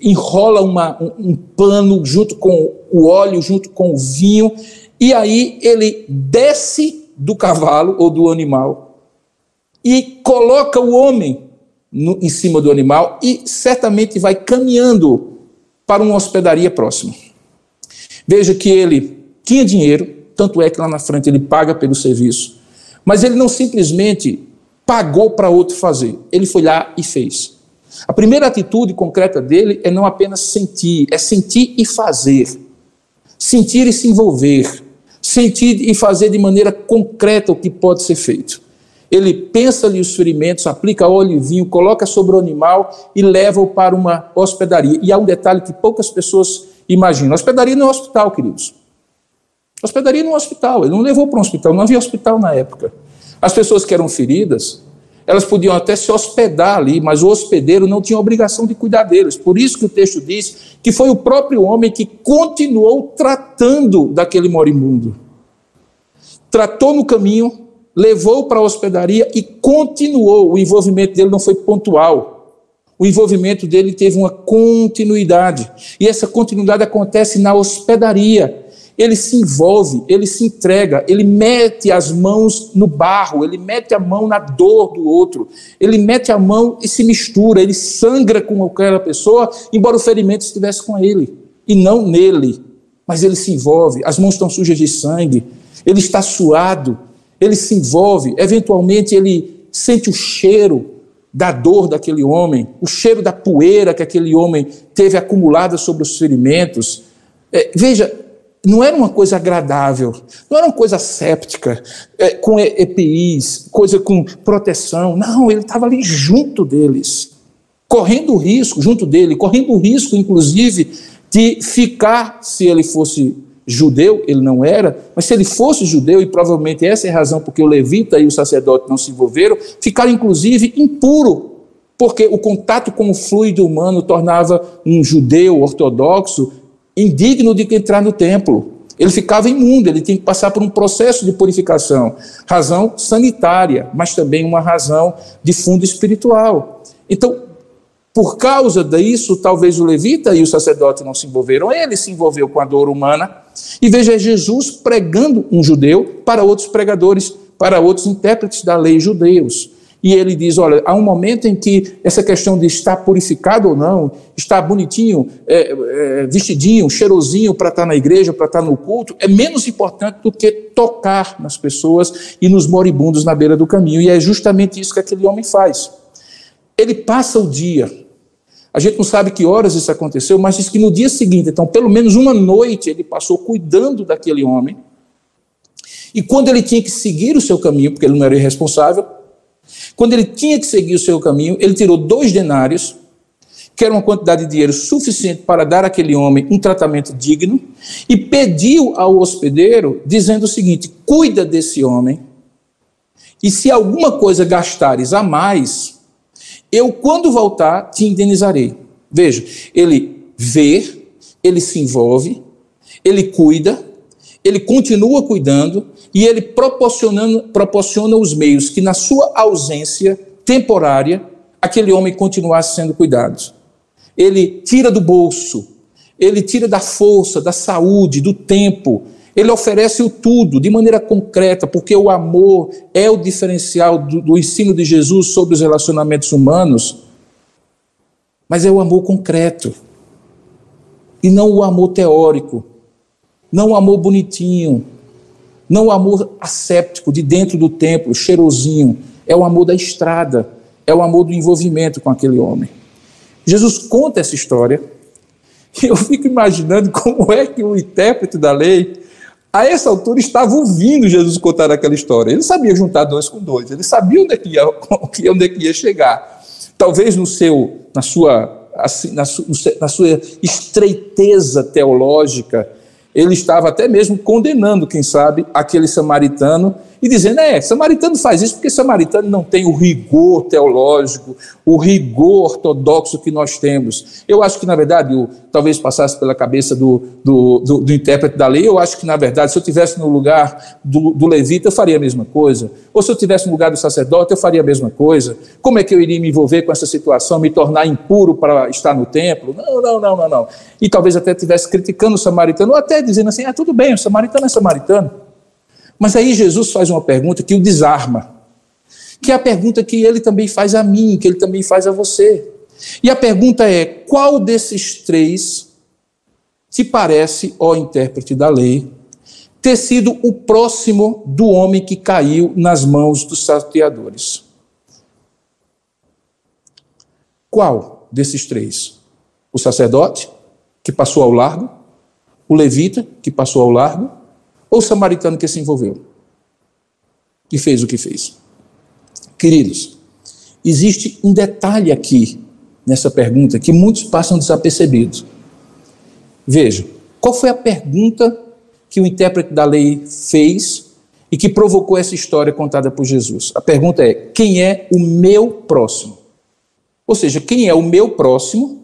enrola um pano junto com o óleo, junto com o vinho, e aí ele desce do cavalo ou do animal e coloca o homem em cima do animal e certamente vai caminhando para uma hospedaria próxima. Veja que ele tinha dinheiro, tanto é que lá na frente ele paga pelo serviço, mas ele não simplesmente pagou para outro fazer, ele foi lá e fez. A primeira atitude concreta dele é não apenas sentir, é sentir e fazer, sentir e se envolver, sentir e fazer de maneira concreta o que pode ser feito. Ele pensa-lhe os ferimentos, aplica óleo e vinho, coloca sobre o animal e leva-o para uma hospedaria. E há um detalhe que poucas pessoas imaginam. Hospedaria não é hospital, queridos. Hospedaria não é hospital. Ele não levou para um hospital, não havia hospital na época. As pessoas que eram feridas, elas podiam até se hospedar ali, mas o hospedeiro não tinha obrigação de cuidar deles. Por isso que o texto diz que foi o próprio homem que continuou tratando daquele moribundo. Tratou no caminho, levou para a hospedaria e continuou. O envolvimento dele não foi pontual. O envolvimento dele teve uma continuidade. E essa continuidade acontece na hospedaria. Ele se envolve, ele se entrega, ele mete as mãos no barro, ele mete a mão na dor do outro, ele mete a mão e se mistura, ele sangra com aquela pessoa, embora o ferimento estivesse com ele, e não nele. Mas ele se envolve, as mãos estão sujas de sangue, ele está suado, ele se envolve, eventualmente ele sente o cheiro da dor daquele homem, o cheiro da poeira que aquele homem teve acumulada sobre os ferimentos. Veja, não era uma coisa agradável, não era uma coisa séptica, com EPIs, coisa com proteção. Não, ele estava ali junto deles, correndo o risco, junto dele, correndo o risco, inclusive, de ficar, se ele fosse judeu, ele não era, mas se ele fosse judeu, e provavelmente essa é a razão porque o levita e o sacerdote não se envolveram, ficaram, inclusive, impuro, porque o contato com o fluido humano tornava um judeu ortodoxo indigno de entrar no templo. Ele ficava imundo, ele tinha que passar por um processo de purificação, razão sanitária, mas também uma razão de fundo espiritual. Então, por causa disso, talvez o levita e o sacerdote não se envolveram. Ele se envolveu com a dor humana. E veja Jesus pregando um judeu para outros pregadores, para outros intérpretes da lei judeus. E ele diz, olha, há um momento em que essa questão de estar purificado ou não, estar bonitinho, vestidinho, cheirosinho para estar na igreja, para estar no culto, é menos importante do que tocar nas pessoas e nos moribundos na beira do caminho. E é justamente isso que aquele homem faz. Ele passa o dia... A gente não sabe que horas isso aconteceu, mas diz que no dia seguinte, então, pelo menos uma noite, ele passou cuidando daquele homem. E quando ele tinha que seguir o seu caminho, porque ele não era irresponsável, quando ele tinha que seguir o seu caminho, ele tirou 2 denários, que era uma quantidade de dinheiro suficiente para dar àquele homem um tratamento digno, e pediu ao hospedeiro, dizendo o seguinte, cuida desse homem, e se alguma coisa gastares a mais... eu, quando voltar, te indenizarei. Veja, ele vê, ele se envolve, ele cuida, ele continua cuidando e ele proporciona os meios que, na sua ausência temporária, aquele homem continuasse sendo cuidado. Ele tira do bolso, ele tira da força, da saúde, do tempo. Ele oferece o tudo de maneira concreta, porque o amor é o diferencial do ensino de Jesus sobre os relacionamentos humanos, mas é o amor concreto, e não o amor teórico, não o amor bonitinho, não o amor asséptico de dentro do templo, cheirosinho, é o amor da estrada, é o amor do envolvimento com aquele homem. Jesus conta essa história, e eu fico imaginando como é que o intérprete da lei... A essa altura estava ouvindo Jesus contar aquela história. Ele sabia juntar 2 com 2. Ele sabia onde é que ia chegar. Talvez na sua estreiteza teológica, ele estava até mesmo condenando, quem sabe, aquele samaritano e dizendo, samaritano faz isso porque samaritano não tem o rigor teológico, o rigor ortodoxo que nós temos. Eu acho que, na verdade, talvez passasse pela cabeça do intérprete da lei, eu acho que, na verdade, se eu estivesse no lugar do levita, eu faria a mesma coisa. Ou se eu estivesse no lugar do sacerdote, eu faria a mesma coisa. Como é que eu iria me envolver com essa situação, me tornar impuro para estar no templo? Não. E talvez até estivesse criticando o samaritano, ou até dizendo assim, tudo bem, o samaritano é samaritano. Mas aí Jesus faz uma pergunta que o desarma, que é a pergunta que ele também faz a mim, que ele também faz a você. E a pergunta é, qual desses 3 te parece, ó intérprete da lei, ter sido o próximo do homem que caiu nas mãos dos salteadores? Qual desses 3? O sacerdote, que passou ao largo? O levita, que passou ao largo, ou o samaritano que se envolveu e fez o que fez? Queridos, existe um detalhe aqui, nessa pergunta, que muitos passam desapercebidos. Veja, qual foi a pergunta que o intérprete da lei fez e que provocou essa história contada por Jesus? A pergunta é, quem é o meu próximo? Ou seja, quem é o meu próximo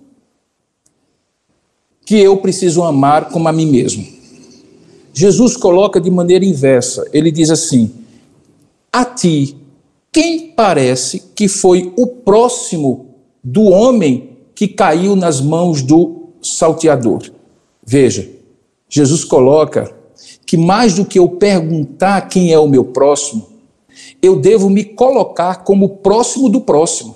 que eu preciso amar como a mim mesmo? Jesus coloca de maneira inversa. Ele diz assim, a ti, quem parece que foi o próximo do homem que caiu nas mãos do salteador? Veja, Jesus coloca que mais do que eu perguntar quem é o meu próximo, eu devo me colocar como próximo do próximo.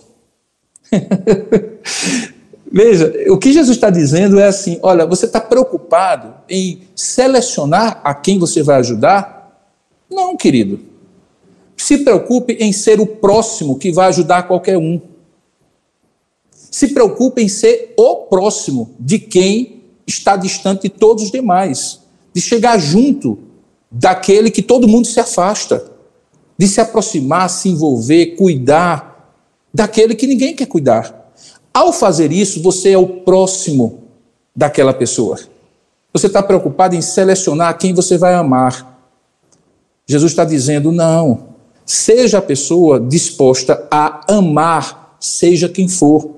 Veja, o que Jesus está dizendo é assim, olha, você está preocupado em selecionar a quem você vai ajudar? Não, querido. Se preocupe em ser o próximo que vai ajudar qualquer um. Se preocupe em ser o próximo de quem está distante de todos os demais, de chegar junto daquele que todo mundo se afasta, de se aproximar, se envolver, cuidar daquele que ninguém quer cuidar. Ao fazer isso, você é o próximo daquela pessoa. Você está preocupado em selecionar quem você vai amar. Jesus está dizendo, não. Seja a pessoa disposta a amar, seja quem for.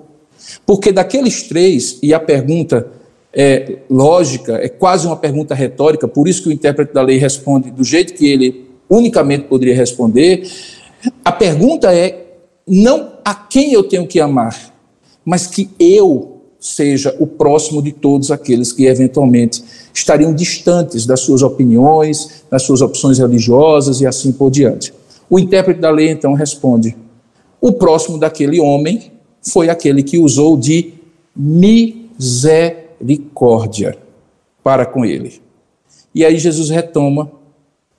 Porque daqueles 3, e a pergunta lógica, é quase uma pergunta retórica, por isso que o intérprete da lei responde do jeito que ele unicamente poderia responder. A pergunta é não a quem eu tenho que amar, mas que eu seja o próximo de todos aqueles que eventualmente estariam distantes das suas opiniões, das suas opções religiosas e assim por diante. O intérprete da lei então responde: o próximo daquele homem foi aquele que usou de misericórdia para com ele. E aí Jesus retoma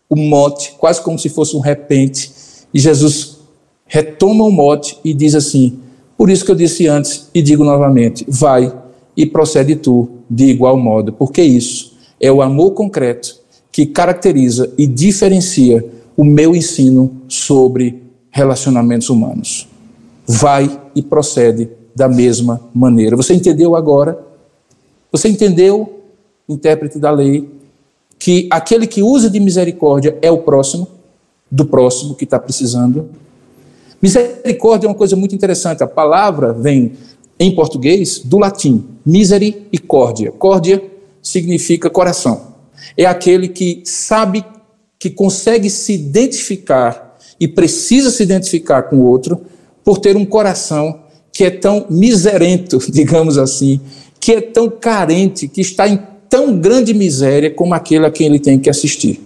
o mote, quase como se fosse um repente, e Jesus retoma o mote e diz assim: por isso que eu disse antes e digo novamente, vai e procede tu de igual modo, porque isso é o amor concreto que caracteriza e diferencia o meu ensino sobre relacionamentos humanos. Vai e procede da mesma maneira. Você entendeu agora? Você entendeu, intérprete da lei, que aquele que usa de misericórdia é o próximo do próximo que está precisando? Misericórdia é uma coisa muito interessante. A palavra vem, em português, do latim, misericórdia. Córdia significa coração. É aquele que sabe, que consegue se identificar e precisa se identificar com o outro por ter um coração que é tão miserento, digamos assim, que é tão carente, que está em tão grande miséria como aquele a quem ele tem que assistir.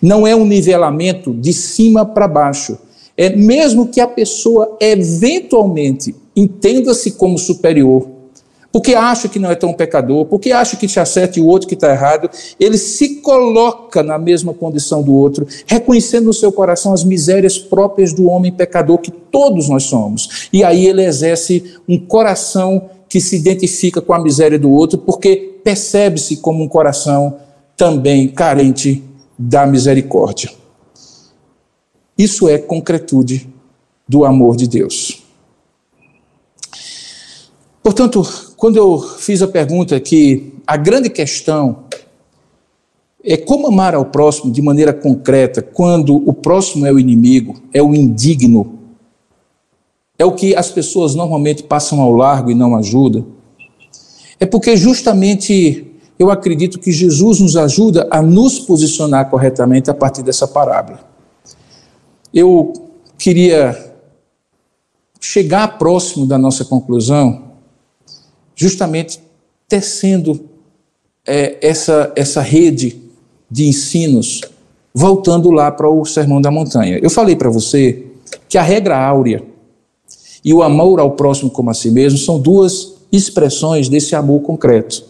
Não é um nivelamento de cima para baixo. É mesmo que a pessoa eventualmente entenda-se como superior, porque acha que não é tão pecador, porque acha que se acerta e o outro que está errado, ele se coloca na mesma condição do outro, reconhecendo no seu coração as misérias próprias do homem pecador que todos nós somos. E aí ele exerce um coração que se identifica com a miséria do outro, porque percebe-se como um coração também carente da misericórdia. Isso é concretude do amor de Deus. Portanto, quando eu fiz a pergunta que a grande questão é como amar ao próximo de maneira concreta, quando o próximo é o inimigo, é o indigno, é o que as pessoas normalmente passam ao largo e não ajudam, é porque justamente eu acredito que Jesus nos ajuda a nos posicionar corretamente a partir dessa parábola. Eu queria chegar próximo da nossa conclusão justamente tecendo essa rede de ensinos, voltando lá para o Sermão da Montanha. Eu falei para você que a regra áurea e o amor ao próximo como a si mesmo são duas expressões desse amor concreto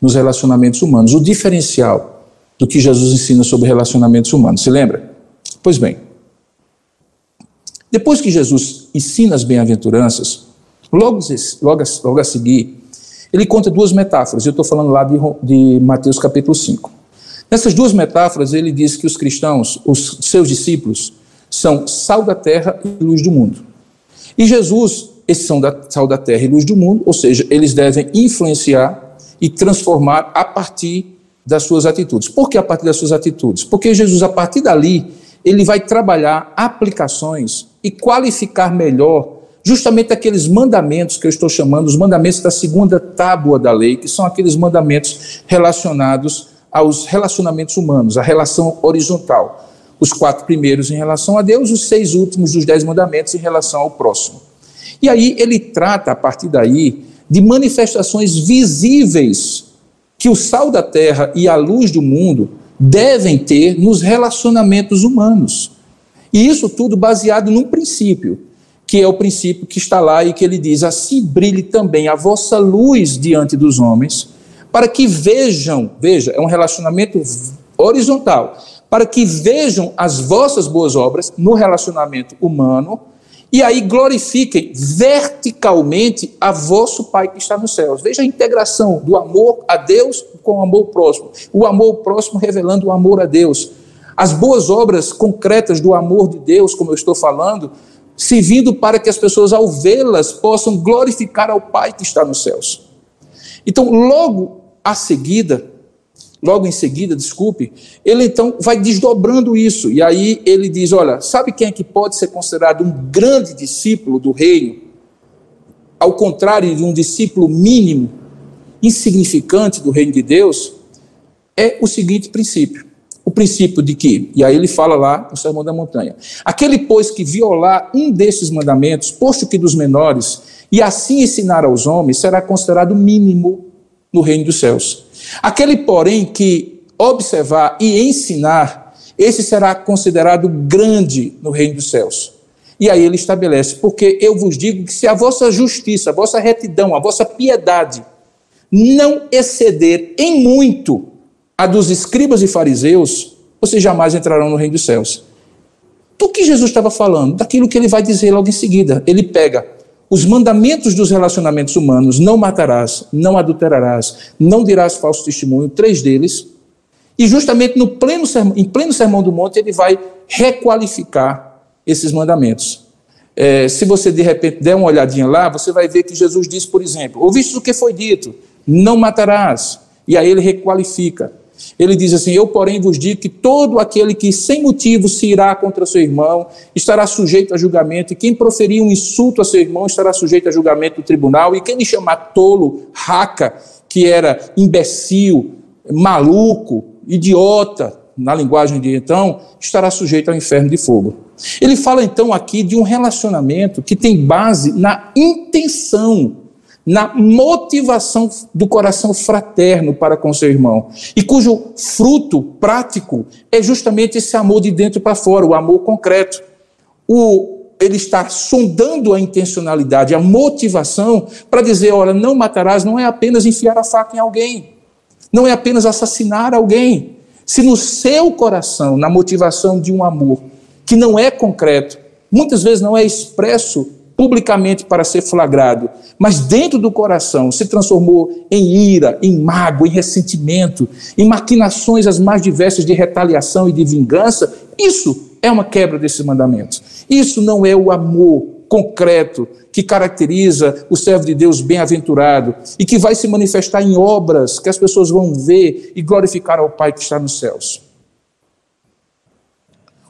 nos relacionamentos humanos, o diferencial do que Jesus ensina sobre relacionamentos humanos. Se lembra? Pois bem, depois que Jesus ensina as bem-aventuranças, logo a seguir, ele conta duas metáforas. Eu estou falando lá de Mateus capítulo 5. Nessas duas metáforas, ele diz que os cristãos, os seus discípulos, são sal da terra e luz do mundo. E Jesus, esses são sal da terra e luz do mundo, ou seja, eles devem influenciar e transformar a partir das suas atitudes. Por que a partir das suas atitudes? Porque Jesus, a partir dali, ele vai trabalhar aplicações e qualificar melhor justamente aqueles mandamentos que eu estou chamando, os mandamentos da segunda tábua da lei, que são aqueles mandamentos relacionados aos relacionamentos humanos, a relação horizontal. Os 4 primeiros em relação a Deus, os 6 últimos dos 10 mandamentos em relação ao próximo. E aí ele trata, a partir daí, de manifestações visíveis que o sal da terra e a luz do mundo devem ter nos relacionamentos humanos. E isso tudo baseado num princípio, que é o princípio que está lá e que ele diz: assim brilhe também a vossa luz diante dos homens, para que vejam, veja, é um relacionamento horizontal, para que vejam as vossas boas obras no relacionamento humano, e aí glorifiquem verticalmente a vosso Pai que está nos céus. Veja a integração do amor a Deus com o amor próximo. O amor próximo revelando o amor a Deus. As boas obras concretas do amor de Deus, como eu estou falando, servindo para que as pessoas, ao vê-las, possam glorificar ao Pai que está nos céus. Então, logo em seguida, ele então vai desdobrando isso. E aí ele diz: olha, sabe quem é que pode ser considerado um grande discípulo do reino, ao contrário de um discípulo mínimo? insignificante do reino de Deus, é o seguinte princípio. O princípio de que, e aí ele fala lá no Sermão da Montanha, aquele, pois, que violar um destes mandamentos, posto que dos menores, e assim ensinar aos homens, será considerado mínimo no reino dos céus. Aquele, porém, que observar e ensinar, esse será considerado grande no reino dos céus. E aí ele estabelece, porque eu vos digo que se a vossa justiça, a vossa retidão, a vossa piedade não exceder em muito a dos escribas e fariseus, vocês jamais entrarão no reino dos céus. Do que Jesus estava falando? Daquilo que ele vai dizer logo em seguida. Ele pega os mandamentos dos relacionamentos humanos, não matarás, não adulterarás, não dirás falso testemunho, 3 deles, e justamente no pleno sermão, em pleno Sermão do Monte, ele vai requalificar esses mandamentos. Se você, de repente, der uma olhadinha lá, você vai ver que Jesus diz, por exemplo, ouvistes o que foi dito, não matarás, e aí ele requalifica. Ele diz assim, eu, porém, vos digo que todo aquele que sem motivo se irá contra seu irmão estará sujeito a julgamento, e quem proferir um insulto a seu irmão estará sujeito a julgamento do tribunal, e quem lhe chamar tolo, raca, que era imbecil, maluco, idiota, na linguagem de então, estará sujeito ao inferno de fogo. Ele fala, então, aqui de um relacionamento que tem base na intenção, na motivação do coração fraterno para com seu irmão, e cujo fruto prático é justamente esse amor de dentro para fora, o amor concreto. Ele está sondando a intencionalidade, a motivação para dizer, olha, não matarás, não é apenas enfiar a faca em alguém, não é apenas assassinar alguém. Se no seu coração, na motivação de um amor que não é concreto, muitas vezes não é expresso publicamente para ser flagrado, mas dentro do coração se transformou em ira, em mágoa, em ressentimento, em maquinações as mais diversas de retaliação e de vingança, isso é uma quebra desses mandamentos. Isso não é o amor concreto que caracteriza o servo de Deus bem-aventurado e que vai se manifestar em obras que as pessoas vão ver e glorificar ao Pai que está nos céus.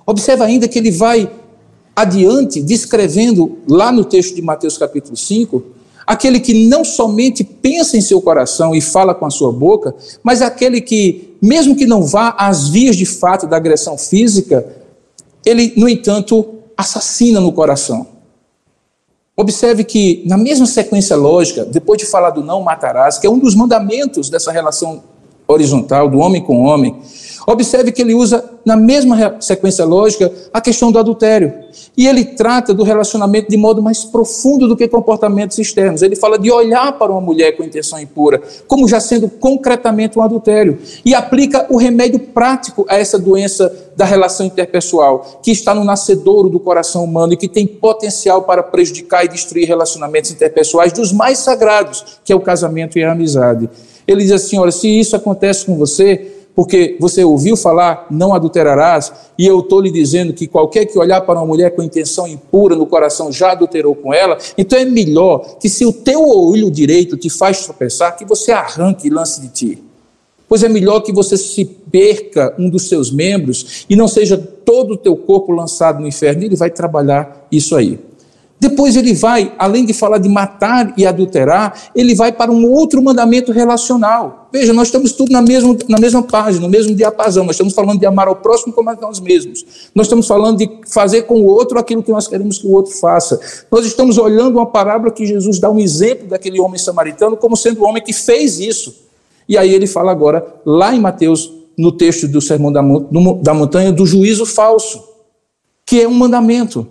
Observa ainda que ele vai adiante, descrevendo lá no texto de Mateus capítulo 5, aquele que não somente pensa em seu coração e fala com a sua boca, mas aquele que, mesmo que não vá às vias de fato da agressão física, ele, no entanto, assassina no coração. Observe que, na mesma sequência lógica, depois de falar do não matarás, que é um dos mandamentos dessa relação horizontal, do homem com homem, observe que ele usa, na mesma sequência lógica, a questão do adultério. E ele trata do relacionamento de modo mais profundo do que comportamentos externos. Ele fala de olhar para uma mulher com intenção impura, como já sendo concretamente um adultério. E aplica o remédio prático a essa doença da relação interpessoal, que está no nascedouro do coração humano e que tem potencial para prejudicar e destruir relacionamentos interpessoais dos mais sagrados, que é o casamento e a amizade. Ele diz assim, olha, se isso acontece com você, porque você ouviu falar, não adulterarás, e eu estou lhe dizendo que qualquer que olhar para uma mulher com intenção impura no coração já adulterou com ela, então é melhor que se o teu olho direito te faz tropeçar, que você arranque e lance de ti. Pois é melhor que você se perca um dos seus membros e não seja todo o teu corpo lançado no inferno. Ele vai trabalhar isso aí. Depois ele vai, além de falar de matar e adulterar, ele vai para um outro mandamento relacional. Veja, nós estamos tudo na mesma página, no mesmo diapasão. Nós estamos falando de amar ao próximo como a nós mesmos. Nós estamos falando de fazer com o outro aquilo que nós queremos que o outro faça. Nós estamos olhando uma parábola que Jesus dá um exemplo daquele homem samaritano como sendo o homem que fez isso. E aí ele fala agora, lá em Mateus, no texto do Sermão da Montanha, do juízo falso, que é um mandamento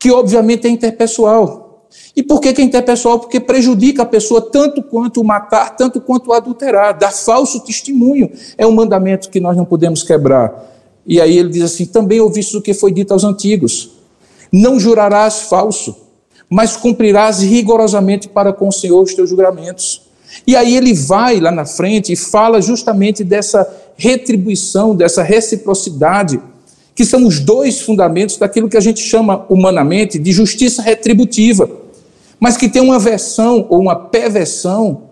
que obviamente é interpessoal. E por que é interpessoal? Porque prejudica a pessoa tanto quanto o matar, tanto quanto o adulterar, dá falso testemunho. É um mandamento que nós não podemos quebrar. E aí ele diz assim, também ouvistes o que foi dito aos antigos, não jurarás falso, mas cumprirás rigorosamente para com o Senhor os teus juramentos. E aí ele vai lá na frente e fala justamente dessa retribuição, dessa reciprocidade, que são os dois fundamentos daquilo que a gente chama humanamente de justiça retributiva, mas que tem uma versão ou uma perversão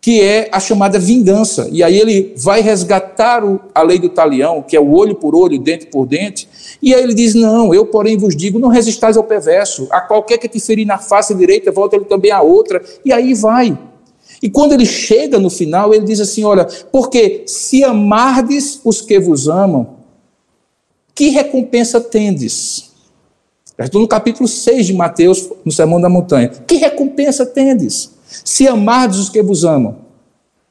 que é a chamada vingança. E aí ele vai resgatar a lei do talião, que é o olho por olho, dente por dente, e aí ele diz, não, eu porém vos digo, não resistais ao perverso, a qualquer que te ferir na face direita, volta-lhe também a outra, e aí vai. E quando ele chega no final, ele diz assim, olha, porque se amardes os que vos amam, que recompensa tendes? Eu estou no capítulo 6 de Mateus, no Sermão da Montanha. Que recompensa tendes? Se amardes os que vos amam.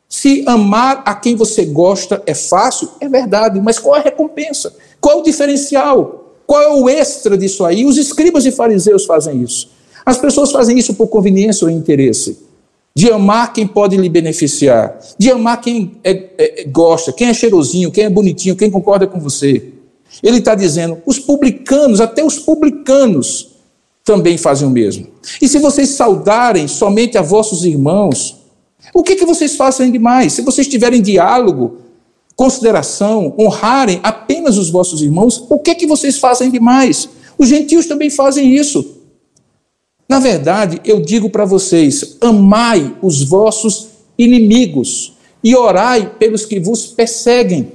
Se amar a quem você gosta é fácil, é verdade, mas qual é a recompensa? Qual é o diferencial? Qual é o extra disso aí? Os escribas e fariseus fazem isso. As pessoas fazem isso por conveniência ou interesse. De amar quem pode lhe beneficiar. De amar quem gosta, quem é cheirosinho, quem é bonitinho, quem concorda com você. Ele está dizendo, os publicanos, até os publicanos, também fazem o mesmo. E se vocês saudarem somente a vossos irmãos, o que, que vocês fazem demais? Se vocês tiverem diálogo, consideração, honrarem apenas os vossos irmãos, o que, que vocês fazem demais? Os gentios também fazem isso. Na verdade, eu digo para vocês, amai os vossos inimigos e orai pelos que vos perseguem,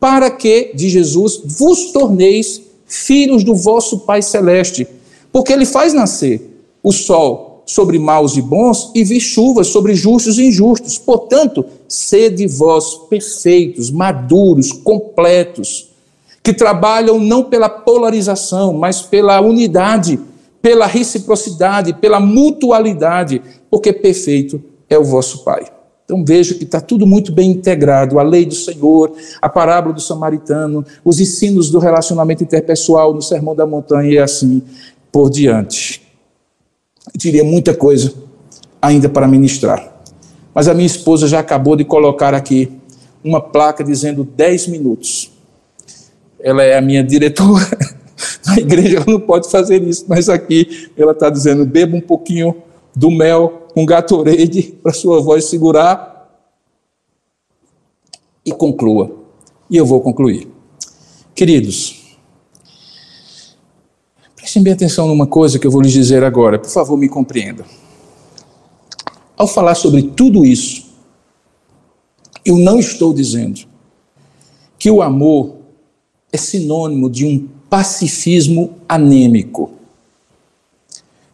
para que, diz Jesus, vos torneis filhos do vosso Pai Celeste, porque ele faz nascer o sol sobre maus e bons e vir chuva sobre justos e injustos. Portanto, sede vós perfeitos, maduros, completos, que trabalham não pela polarização, mas pela unidade, pela reciprocidade, pela mutualidade, porque perfeito é o vosso Pai. Então vejo que está tudo muito bem integrado, a lei do Senhor, a parábola do samaritano, os ensinos do relacionamento interpessoal no Sermão da Montanha e assim por diante. Eu teria muita coisa ainda para ministrar, mas a minha esposa já acabou de colocar aqui uma placa dizendo 10 minutos. Ela é a minha diretora da igreja, ela não pode fazer isso, mas aqui ela está dizendo, beba um pouquinho do mel, um Gatorade para sua voz segurar e conclua. E eu vou concluir. Queridos, prestem bem atenção numa coisa que eu vou lhes dizer agora. Por favor, me compreendam. Ao falar sobre tudo isso, eu não estou dizendo que o amor é sinônimo de um pacifismo anêmico,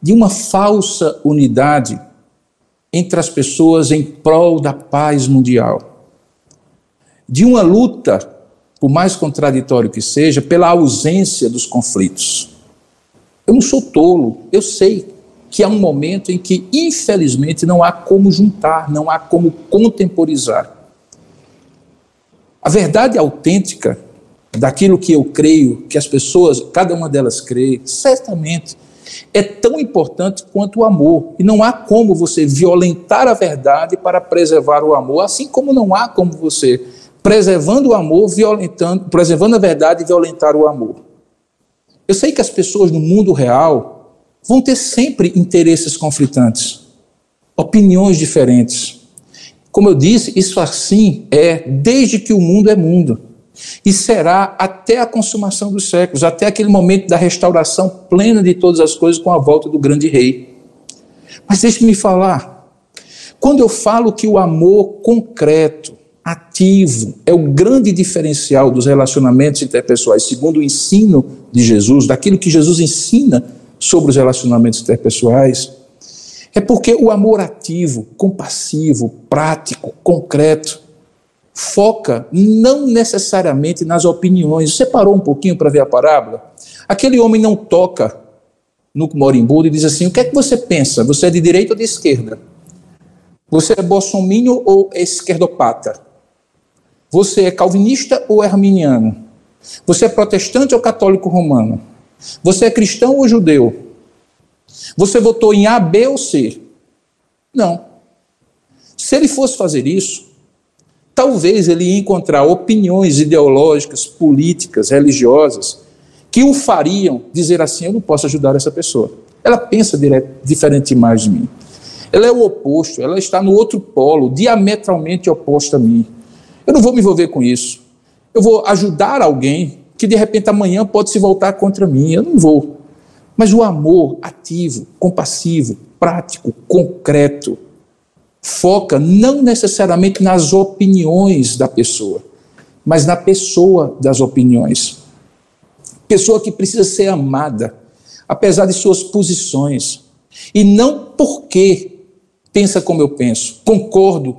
de uma falsa unidade entre as pessoas em prol da paz mundial, de uma luta, por mais contraditório que seja, pela ausência dos conflitos. Eu não sou tolo, eu sei que há um momento em que, infelizmente, não há como juntar, não há como contemporizar. A verdade autêntica daquilo que eu creio, que as pessoas, cada uma delas crê, certamente, é tão importante quanto o amor. E não há como você violentar a verdade para preservar o amor, assim como não há como você, preservando o amor, preservando a verdade, violentar o amor. Eu sei que as pessoas no mundo real vão ter sempre interesses conflitantes, opiniões diferentes. Como eu disse, isso assim é desde que o mundo é mundo. E será até a consumação dos séculos, até aquele momento da restauração plena de todas as coisas com a volta do grande rei. Mas deixe-me falar, quando eu falo que o amor concreto, ativo, é o grande diferencial dos relacionamentos interpessoais, segundo o ensino de Jesus, daquilo que Jesus ensina sobre os relacionamentos interpessoais, é porque o amor ativo, compassivo, prático, concreto, foca não necessariamente nas opiniões. Você parou um pouquinho para ver a parábola? Aquele homem não toca no morimbundo e diz assim, o que é que você pensa? Você é de direita ou de esquerda? Você é bolsominion ou é esquerdopata? Você é calvinista ou arminiano? Você é protestante ou católico romano? Você é cristão ou judeu? Você votou em A, B ou C? Não. Se ele fosse fazer isso, talvez ele ia encontrar opiniões ideológicas, políticas, religiosas, que o fariam dizer assim, eu não posso ajudar essa pessoa. Ela pensa diferente mais de mim. Ela é o oposto, ela está no outro polo, diametralmente oposta a mim. Eu não vou me envolver com isso. Eu vou ajudar alguém que de repente amanhã pode se voltar contra mim. Eu não vou. Mas o amor ativo, compassivo, prático, concreto, foca não necessariamente nas opiniões da pessoa, mas na pessoa das opiniões. Pessoa que precisa ser amada, apesar de suas posições, e não porque pensa como eu penso, concorda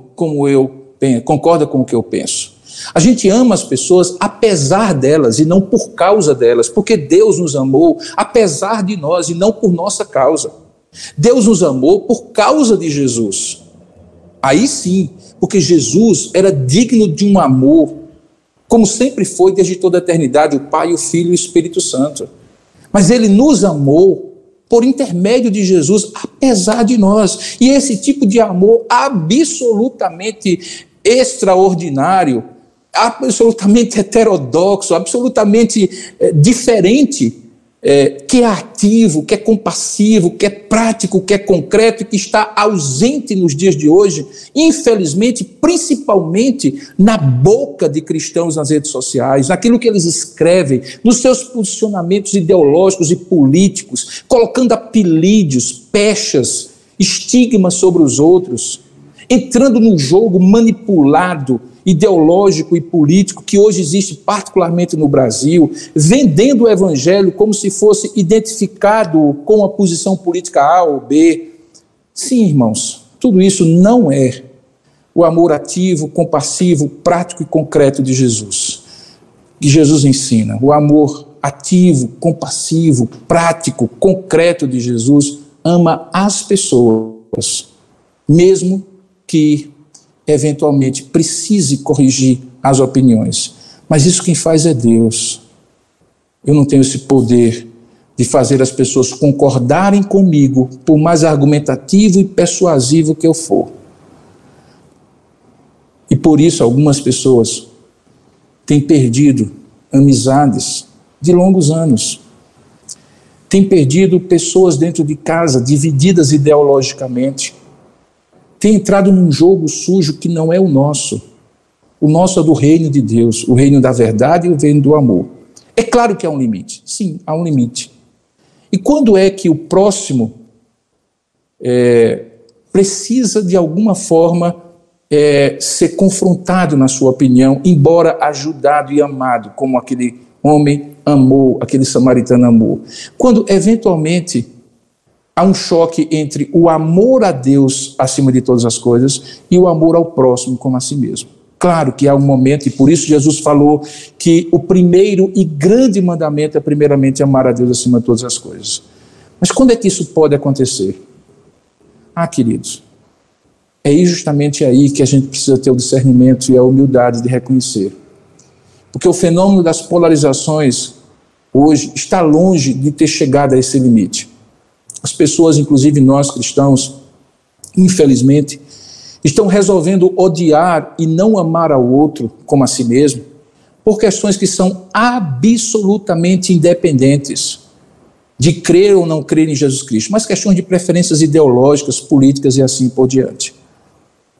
com o que eu penso. A gente ama as pessoas apesar delas e não por causa delas, porque Deus nos amou apesar de nós e não por nossa causa. Deus nos amou por causa de Jesus. Aí sim, porque Jesus era digno de um amor, como sempre foi desde toda a eternidade, o Pai, o Filho e o Espírito Santo. Mas ele nos amou por intermédio de Jesus, apesar de nós. E esse tipo de amor absolutamente extraordinário, absolutamente heterodoxo, absolutamente diferente, que é ativo, que é compassivo, que é prático, que é concreto e que está ausente nos dias de hoje, infelizmente, principalmente na boca de cristãos nas redes sociais, naquilo que eles escrevem, nos seus posicionamentos ideológicos e políticos, colocando apelídios, pechas, estigmas sobre os outros, entrando no jogo manipulado, ideológico e político que hoje existe particularmente no Brasil, vendendo o evangelho como se fosse identificado com a posição política A ou B. Sim, irmãos, tudo isso não é o amor ativo, compassivo, prático e concreto de Jesus, que Jesus ensina. O amor ativo, compassivo, prático, concreto de Jesus ama as pessoas, mesmo que eventualmente precise corrigir as opiniões. Mas isso quem faz é Deus. Eu não tenho esse poder de fazer as pessoas concordarem comigo, por mais argumentativo e persuasivo que eu for. E por isso algumas pessoas têm perdido amizades de longos anos. Têm perdido pessoas dentro de casa, divididas ideologicamente. Tem entrado num jogo sujo que não é o nosso. O nosso é do reino de Deus, o reino da verdade e o reino do amor. É claro que há um limite. Sim, há um limite. E quando é que o próximo precisa, de alguma forma, ser confrontado na sua opinião, embora ajudado e amado, como aquele homem amou, aquele samaritano amou? Quando, eventualmente, há um choque entre o amor a Deus acima de todas as coisas e o amor ao próximo como a si mesmo. Claro que há um momento, e por isso Jesus falou que o primeiro e grande mandamento é primeiramente amar a Deus acima de todas as coisas. Mas quando é que isso pode acontecer? Ah, queridos, é justamente aí que a gente precisa ter o discernimento e a humildade de reconhecer. Porque o fenômeno das polarizações hoje está longe de ter chegado a esse limite. As pessoas, inclusive nós cristãos, infelizmente, estão resolvendo odiar e não amar ao outro como a si mesmo por questões que são absolutamente independentes de crer ou não crer em Jesus Cristo, mas questões de preferências ideológicas, políticas e assim por diante.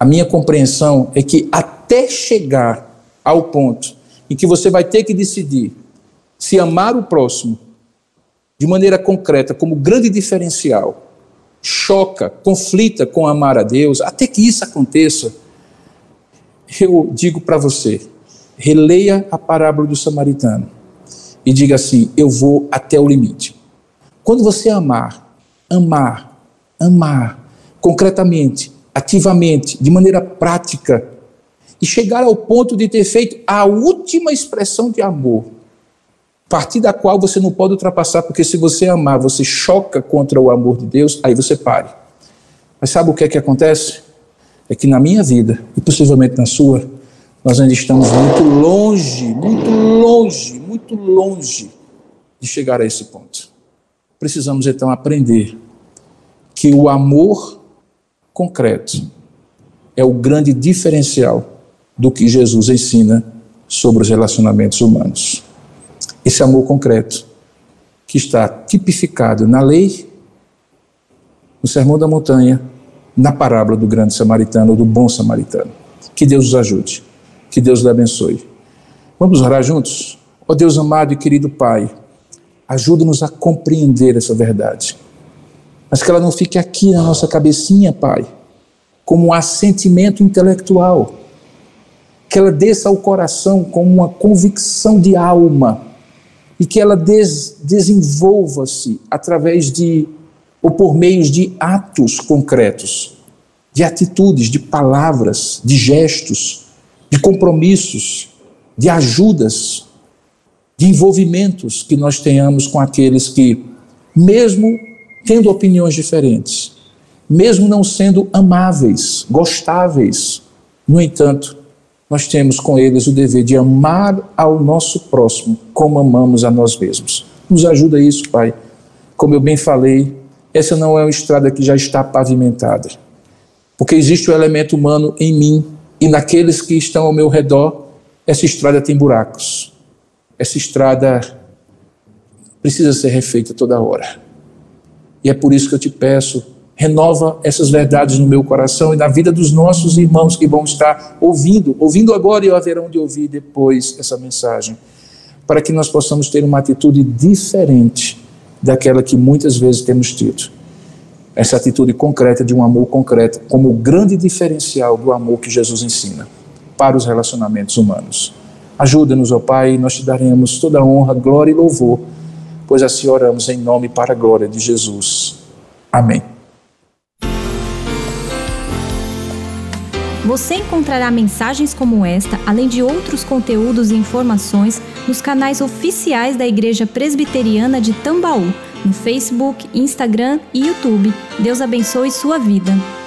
A minha compreensão é que até chegar ao ponto em que você vai ter que decidir se amar o próximo de maneira concreta, como grande diferencial, choca, conflita com amar a Deus, até que isso aconteça, eu digo para você, releia a parábola do samaritano e diga assim: eu vou até o limite. Quando você amar, concretamente, ativamente, de maneira prática, e chegar ao ponto de ter feito a última expressão de amor, a partir da qual você não pode ultrapassar, porque se você amar, você choca contra o amor de Deus, aí você pare. Mas sabe o que é que acontece? É que na minha vida, e possivelmente na sua, nós ainda estamos muito longe de chegar a esse ponto. Precisamos então aprender que o amor concreto é o grande diferencial do que Jesus ensina sobre os relacionamentos humanos. Esse amor concreto que está tipificado na lei, no Sermão da Montanha, na parábola do grande samaritano, ou do bom samaritano. Que Deus os ajude, que Deus os abençoe. Vamos orar juntos? Ó Deus amado e querido Pai, ajuda-nos a compreender essa verdade, mas que ela não fique aqui na nossa cabecinha, Pai, como um assentimento intelectual, que ela desça ao coração como uma convicção de alma, e que ela desenvolva-se através de, ou por meios de atos concretos, de atitudes, de palavras, de gestos, de compromissos, de ajudas, de envolvimentos que nós tenhamos com aqueles que, mesmo tendo opiniões diferentes, mesmo não sendo amáveis, gostáveis, no entanto, nós temos com eles o dever de amar ao nosso próximo como amamos a nós mesmos. Nos ajuda isso, Pai. Como eu bem falei, essa não é uma estrada que já está pavimentada, porque existe o elemento humano em mim e naqueles que estão ao meu redor. Essa estrada tem buracos. Essa estrada precisa ser refeita toda hora. E é por isso que eu te peço, renova essas verdades no meu coração e na vida dos nossos irmãos que vão estar ouvindo agora e haverão de ouvir depois essa mensagem, para que nós possamos ter uma atitude diferente daquela que muitas vezes temos tido. Essa atitude concreta de um amor concreto, como o grande diferencial do amor que Jesus ensina para os relacionamentos humanos. Ajuda-nos, ó Pai, e nós te daremos toda a honra, glória e louvor, pois assim oramos em nome e para a glória de Jesus. Amém. Você encontrará mensagens como esta, além de outros conteúdos e informações, nos canais oficiais da Igreja Presbiteriana de Tambaú, no Facebook, Instagram e YouTube. Deus abençoe sua vida.